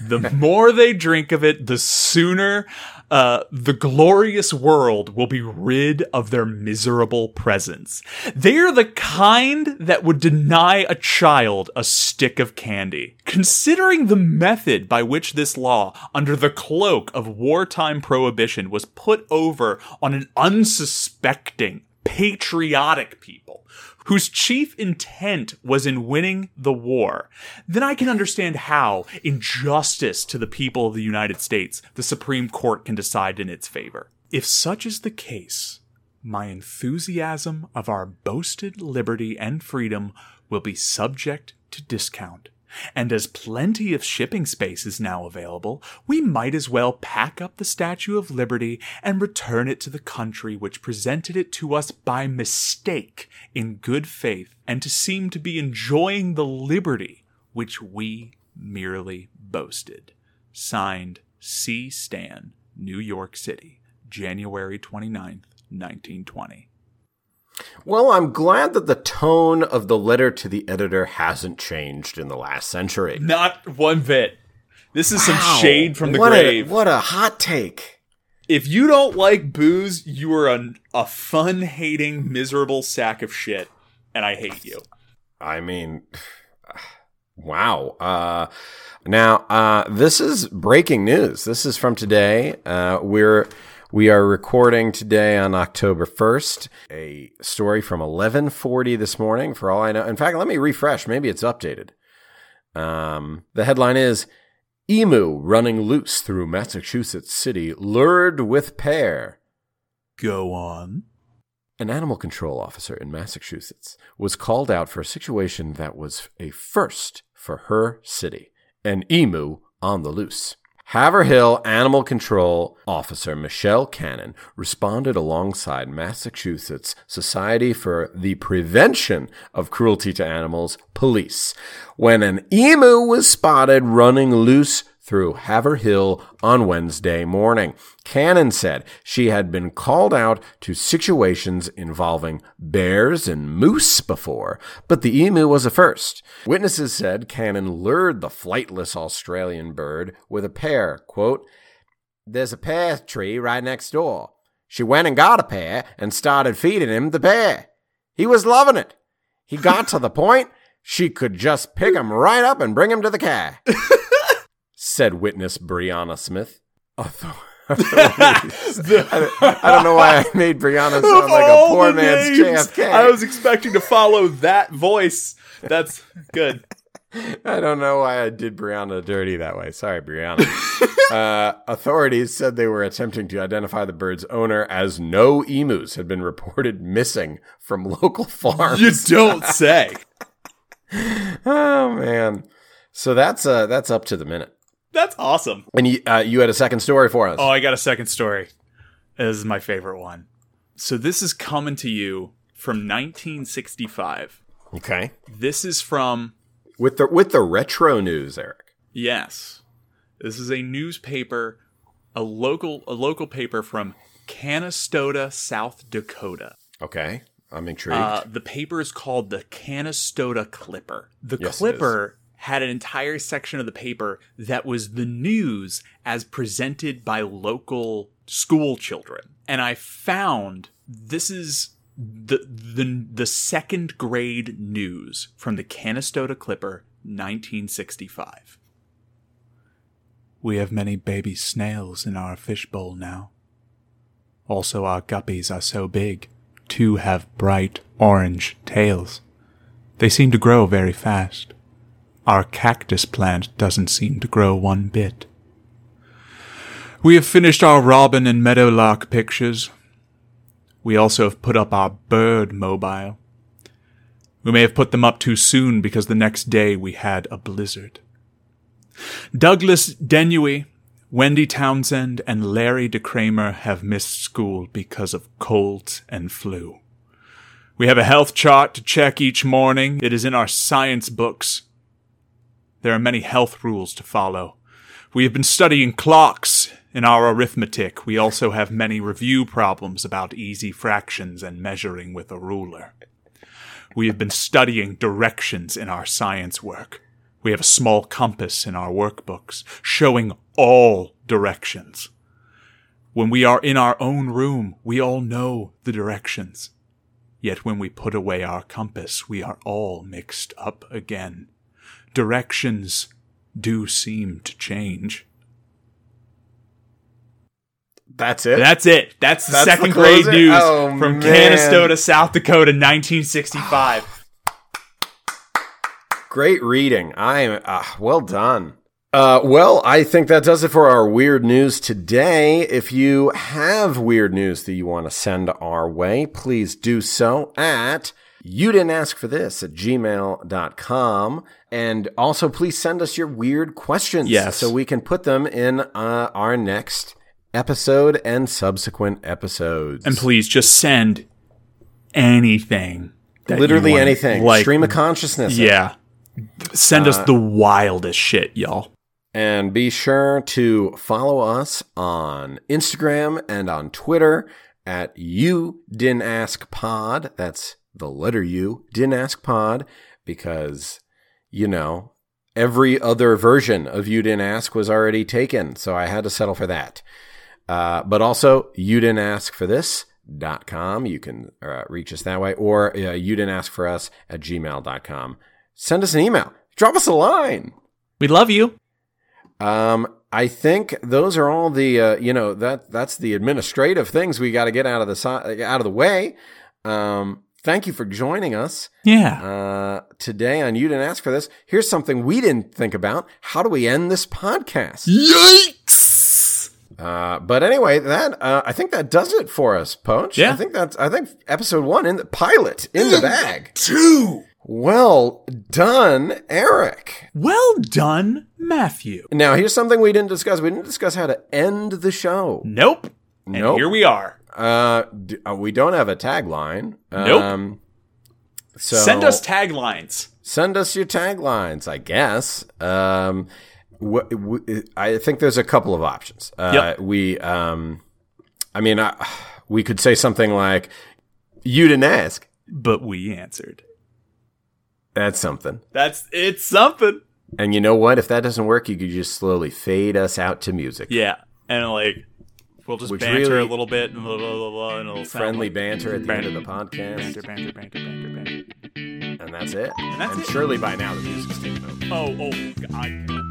The more they drink of it, the sooner the glorious world will be rid of their miserable presence. They're the kind that would deny a child a stick of candy. Considering the method by which this law, under the cloak of wartime prohibition, was put over on an unsuspecting, patriotic people, whose chief intent was in winning the war, then I can understand how, in justice to the people of the United States, the Supreme Court can decide in its favor. If such is the case, my enthusiasm of our boasted liberty and freedom will be subject to discount. And as plenty of shipping space is now available, we might as well pack up the Statue of Liberty and return it to the country which presented it to us by mistake in good faith and to seem to be enjoying the liberty which we merely boasted. Signed, C. Stan, New York City, January 29th, 1920. Well, I'm glad that the tone of the letter to the editor hasn't changed in the last century. Not one bit. This is some shade from the grave. What a hot take. If you don't like booze, you are a fun-hating, miserable sack of shit, and I hate you. I mean, wow. Now, this is breaking news. This is from today. We are recording today on October 1st, a story from 11:40 this morning, for all I know. In fact, let me refresh. Maybe it's updated. The headline is, Emu running loose through Massachusetts city, lured with pear. Go on. An animal control officer in Massachusetts was called out for a situation that was a first for her city. An emu on the loose. Haverhill Animal Control Officer Michelle Cannon responded alongside Massachusetts Society for the Prevention of Cruelty to Animals police when an emu was spotted running loose through Haverhill on Wednesday morning. Cannon said she had been called out to situations involving bears and moose before, but the emu was a first. Witnesses said Cannon lured the flightless Australian bird with a pear. Quote, "There's a pear tree right next door. She went and got a pear and started feeding him the pear. He was loving it. He got to the point she could just pick him right up and bring him to the car," said witness Brianna Smith. I don't know why I made Brianna sound like a poor man's JFK. I was expecting to follow that voice. That's good. I don't know why I did Brianna dirty that way. Sorry, Brianna. Authorities said they were attempting to identify the bird's owner, as no emus had been reported missing from local farms. You don't say. Oh, man. So that's up to the minute. That's awesome. And you had a second story for us. Oh, I got a second story. This is my favorite one. So this is coming to you from 1965. Okay. This is from... With the retro news, Eric. Yes. This is a newspaper, a local paper from Canistota, South Dakota. Okay. I'm intrigued. The paper is called the Canistota Clipper. The Clipper... had an entire section of the paper that was the news as presented by local school children. And I found this is the second grade news from the Canistota Clipper, 1965. "We have many baby snails in our fishbowl now. Also, our guppies are so big. Two have bright orange tails. They seem to grow very fast. Our cactus plant doesn't seem to grow one bit. We have finished our robin and meadowlark pictures. We also have put up our bird mobile. We may have put them up too soon because the next day we had a blizzard. Douglas Denui, Wendy Townsend, and Larry DeCramer have missed school because of colds and flu. We have a health chart to check each morning. It is in our science books. There are many health rules to follow. We have been studying clocks in our arithmetic. We also have many review problems about easy fractions and measuring with a ruler. We have been studying directions in our science work. We have a small compass in our workbooks, showing all directions. When we are in our own room, we all know the directions. Yet when we put away our compass, we are all mixed up again. Directions do seem to change. That's it? That's it. That's second grade news from Canistota, South Dakota, 1965. Great reading. Well done. Well, I think that does it for our weird news today. If you have weird news that you want to send our way, please do so at youdidn'taskforthis@gmail.com. And also, please send us your weird questions so we can put them in our next episode and subsequent episodes. And please just send anything. Literally anything. Like, stream of consciousness. Yeah. Send us the wildest shit, y'all. And be sure to follow us on Instagram and on Twitter at You Didn't Ask Pod. That's the letter U, Didn't Ask Pod, because, you know, every other version of You Didn't Ask was already taken, so I had to settle for that. But also, You Didn't Ask For This. .com. You can reach us that way, or you didn't ask for us at gmail.com. Send us an email. Drop us a line. We love you. I think those are all the that's the administrative things we got to get out of the way. Thank you for joining us. Yeah. Today on You Didn't Ask For This. Here's something we didn't think about. How do we end this podcast? Yikes. But anyway, that I think that does it for us, Poch. Yeah. I think episode 1 in the pilot in the bag. 2. Well done, Eric. Well done, Matthew. Now here's something we didn't discuss. We didn't discuss how to end the show. Nope. And here we are. We don't have a tagline. Nope. So send us taglines. Send us your taglines, I guess. I think there's a couple of options. Yep. We could say something like, "You didn't ask, but we answered." That's something. It's something. And you know what? If that doesn't work, you could just slowly fade us out to music. Yeah, and we'll just banter a little bit and blah blah blah blah, and it'll sound friendly banter at the end of the podcast. Banter. And that's it. And surely by now the music's taken over. Oh God.